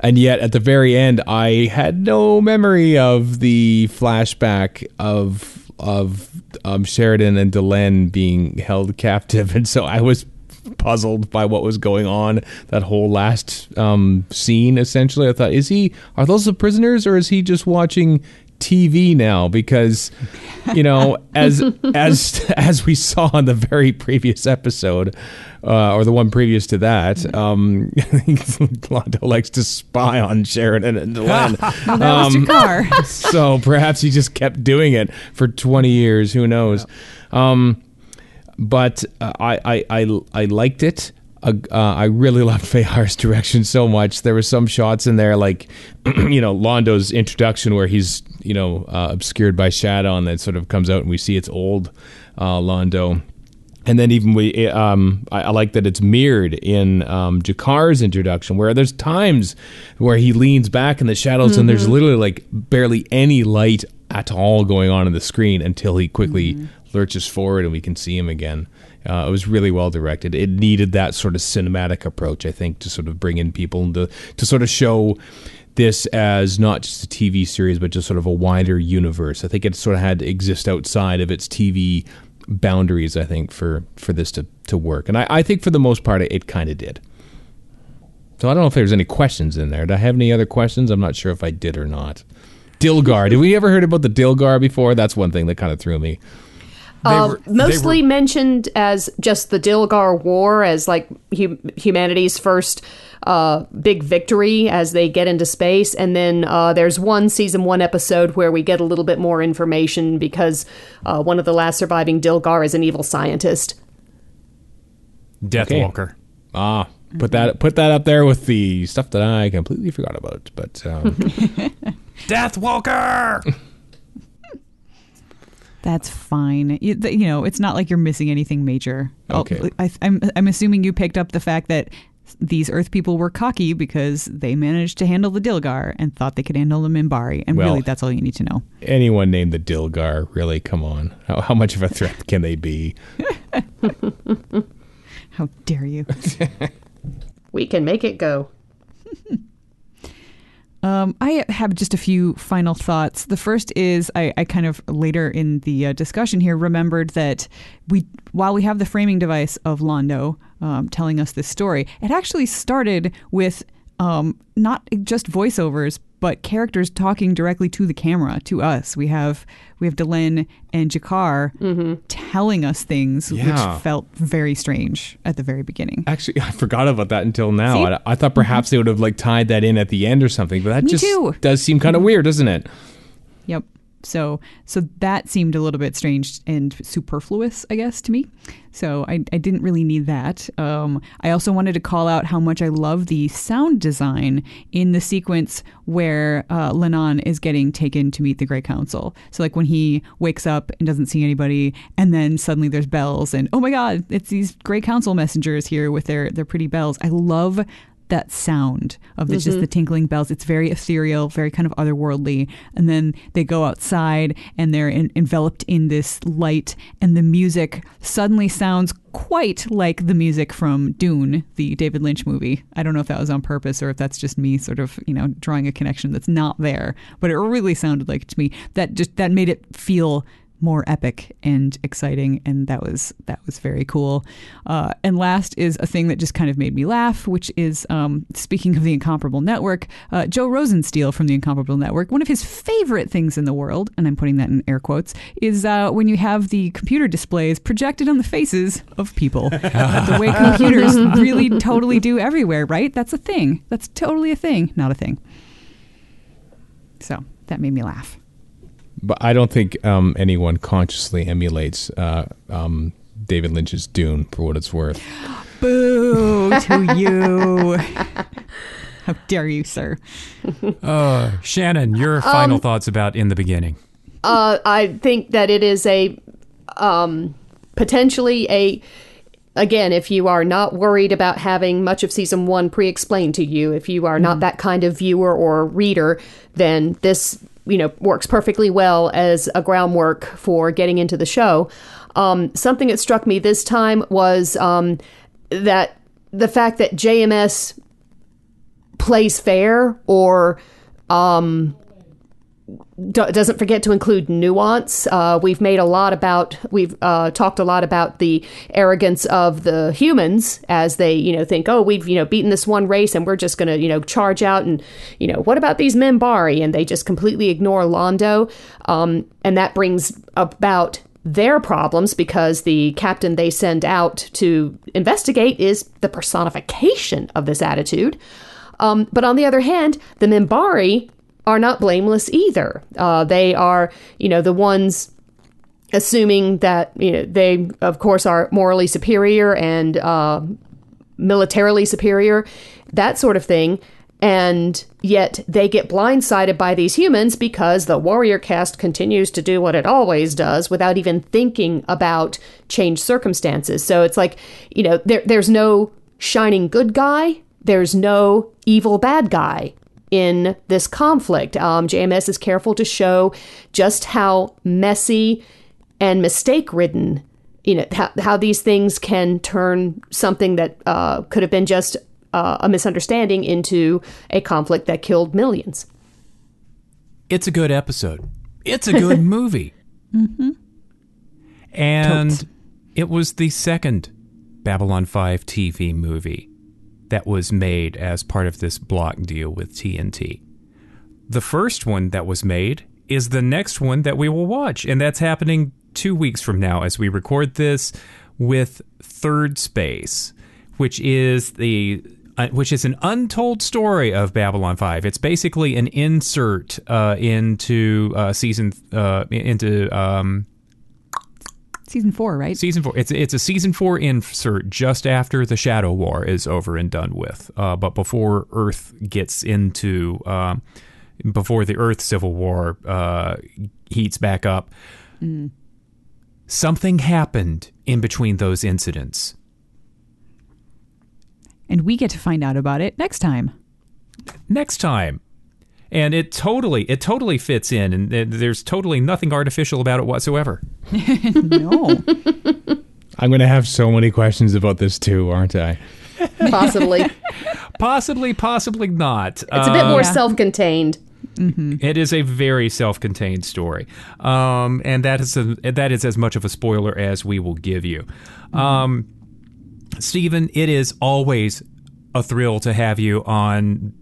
And yet at the very end, I had no memory of the flashback of of um, Sheridan and Delenn being held captive. And so I was puzzled by what was going on that whole last um, scene. Essentially, I thought, is he? Are those the prisoners, or is he just watching T V now? Because, you know, as as as we saw in the very previous episode, uh, or the one previous to that, um, Londo likes to spy on Sheridan and Delenn. Well, that was um, G'Kar. So perhaps he just kept doing it for twenty years. Who knows? Um, But uh, I, I I I liked it. Uh, uh, I really loved Fayhar's direction so much. There were some shots in there, like, you know, Londo's introduction where he's, you know, uh, obscured by shadow, and then sort of comes out and we see it's old uh, Londo. And then even we, um, I, I like that it's mirrored in um, G'Kar's introduction, where there's times where he leans back in the shadows, mm-hmm. and there's literally like barely any light at all going on in the screen until he quickly mm-hmm. lurches forward and we can see him again. Uh, it was really well directed. It needed that sort of cinematic approach, I think, to sort of bring in people and to, to sort of show this as not just a T V series, but just sort of a wider universe. I think it sort of had to exist outside of its T V boundaries, I think, for, for this to, to work. And I, I think for the most part, it, it kind of did. So I don't know if there's any questions in there. Did I have any other questions? I'm not sure if I did or not. Dilgar. Did we ever heard about the Dilgar before? That's one thing that kind of threw me. Uh, were, mostly were, mentioned as just the Dilgar War, as like hu- humanity's first uh, big victory as they get into space. And then uh, there's one season one episode where we get a little bit more information because uh, one of the last surviving Dilgar is an evil scientist. Deathwalker. Okay. Ah, put that put that up there with the stuff that I completely forgot about. But um, Deathwalker. That's fine. You, you know, it's not like you're missing anything major. Okay. I, I'm, I'm assuming you picked up the fact that these Earth people were cocky because they managed to handle the Dilgar and thought they could handle the Minbari. And well, really, that's all you need to know. Anyone named the Dilgar, really, come on. How, how much of a threat can they be? How dare you? We can make it go. Um, I have just a few final thoughts. The first is I, I kind of later in the uh, discussion here remembered that we, while we have the framing device of Londo um, telling us this story, it actually started with um, not just voiceovers, but characters talking directly to the camera, to us. We have we have Delenn and G'Kar mm-hmm. telling us things, yeah. which felt very strange at the very beginning. Actually, I forgot about that until now. I, I thought perhaps mm-hmm. they would have like tied that in at the end or something, but that Me just too. does seem kind of weird, doesn't it? Yep. So so that seemed a little bit strange and superfluous, I guess, to me. So I, I didn't really need that. Um, I also wanted to call out how much I love the sound design in the sequence where uh, Lennon is getting taken to meet the Grey Council. So like when he wakes up and doesn't see anybody, and then suddenly there's bells and, oh my God, it's these Grey Council messengers here with their, their pretty bells. I love that sound of the, mm-hmm. just the tinkling bells. It's very ethereal, very kind of otherworldly. And then they go outside and they're in, enveloped in this light, and the music suddenly sounds quite like the music from Dune, the David Lynch movie. I don't know if that was on purpose or if that's just me sort of, you know, drawing a connection that's not there, but it really sounded like to me that just that made it feel more epic and exciting, and that was that was very cool. Uh, and last is a thing that just kind of made me laugh, which is, um, speaking of the Incomparable Network, uh, Joe Rosenstiel from the Incomparable Network, one of his favorite things in the world, and I'm putting that in air quotes, is uh, when you have the computer displays projected on the faces of people. The way computers really totally do everywhere, right? That's a thing. That's totally a thing, not a thing. So that made me laugh. But I don't think um, anyone consciously emulates uh, um, David Lynch's Dune, for what it's worth. Boo to you. How dare you, sir. Uh, Shannon, your final um, thoughts about In the Beginning. Uh, I think that it is a um, potentially a... Again, if you are not worried about having much of season one pre-explained to you, if you are mm. not that kind of viewer or reader, then this... you know, works perfectly well as a groundwork for getting into the show. Um, something that struck me this time was um, that the fact that J M S plays fair or um, do- doesn't forget to include nuance. Uh, we've made a lot about, we've uh, talked a lot about the arrogance of the humans as they, you know, think, oh, we've, you know, beaten this one race and we're just going to, you know, charge out and, you know, what about these Minbari? And they just completely ignore Londo. Um, and that brings about their problems because the captain they send out to investigate is the personification of this attitude. Um, but on the other hand, the Minbari are not blameless either. Uh, they are, you know, the ones assuming that, you know, they, of course, are morally superior and uh, militarily superior, that sort of thing. And yet they get blindsided by these humans because the warrior caste continues to do what it always does without even thinking about changed circumstances. So it's like, you know, there, there's no shining good guy. There's no evil bad guy in this conflict. Um, J M S is careful to show just how messy and mistake-ridden, you know, how, how these things can turn something that uh, could have been just Uh, a misunderstanding into a conflict that killed millions. It's a good episode. It's a good movie. Mm-hmm. And Totes. It was the second Babylon five T V movie that was made as part of this block deal with T N T. The first one that was made is the next one that we will watch, and that's happening two weeks from now as we record this with Third Space, which is the... which is an untold story of Babylon five. It's basically an insert uh, into uh, season uh, into um, season four, right? Season four. It's it's a season four insert just after the Shadow War is over and done with, uh, but before Earth gets into uh, before the Earth Civil War uh, heats back up. Mm. Something happened in between those incidents. And we get to find out about it next time. Next time. And it totally, it totally fits in. And there's totally nothing artificial about it whatsoever. No. I'm going to have so many questions about this too, aren't I? Possibly. possibly, possibly not. It's a bit more yeah. self-contained. Mm-hmm. It is a very self-contained story. Um, and that is, a, that is as much of a spoiler as we will give you. Mm-hmm. Um Stephen, it is always a thrill to have you on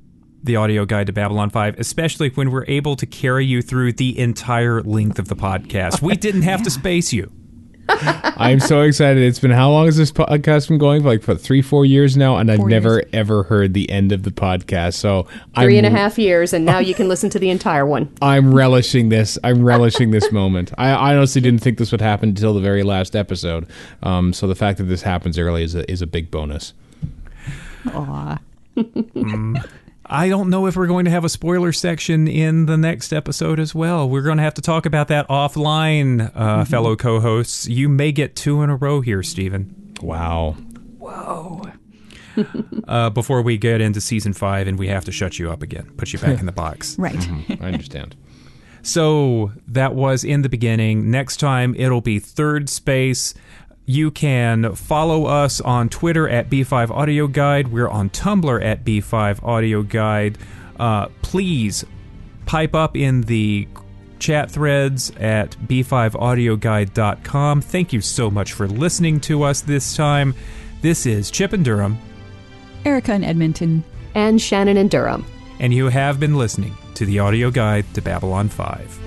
the Audio Guide to Babylon five, especially when we're able to carry you through the entire length of the podcast. We didn't have yeah. to space you. I'm so excited. It's been, how long has this podcast been going? For like for three, four years now, and I've four never, years. ever heard the end of the podcast. So Three I'm, and a half years, and now you can listen to the entire one. I'm relishing this. I'm relishing this moment. I, I honestly didn't think this would happen until the very last episode. Um, so the fact that this happens early is a, is a big bonus. Aww. mm. I don't know if we're going to have a spoiler section in the next episode as well. We're going to have to talk about that offline, uh, mm-hmm. fellow co-hosts. You may get two in a row here, Stephen. Wow. Whoa. uh, before we get into season five and we have to shut you up again, put you back in the box. Right. Mm-hmm. I understand. So that was In the Beginning. Next time, it'll be Third Space. You can follow us on Twitter at B five Audio Guide. We're on Tumblr at B five Audio Guide. Uh, please pipe up in the chat threads at b five audio guide dot com. Thank you so much for listening to us this time. This is Chip in Durham, Erica in Edmonton, and Shannon in Durham. And you have been listening to the Audio Guide to Babylon five.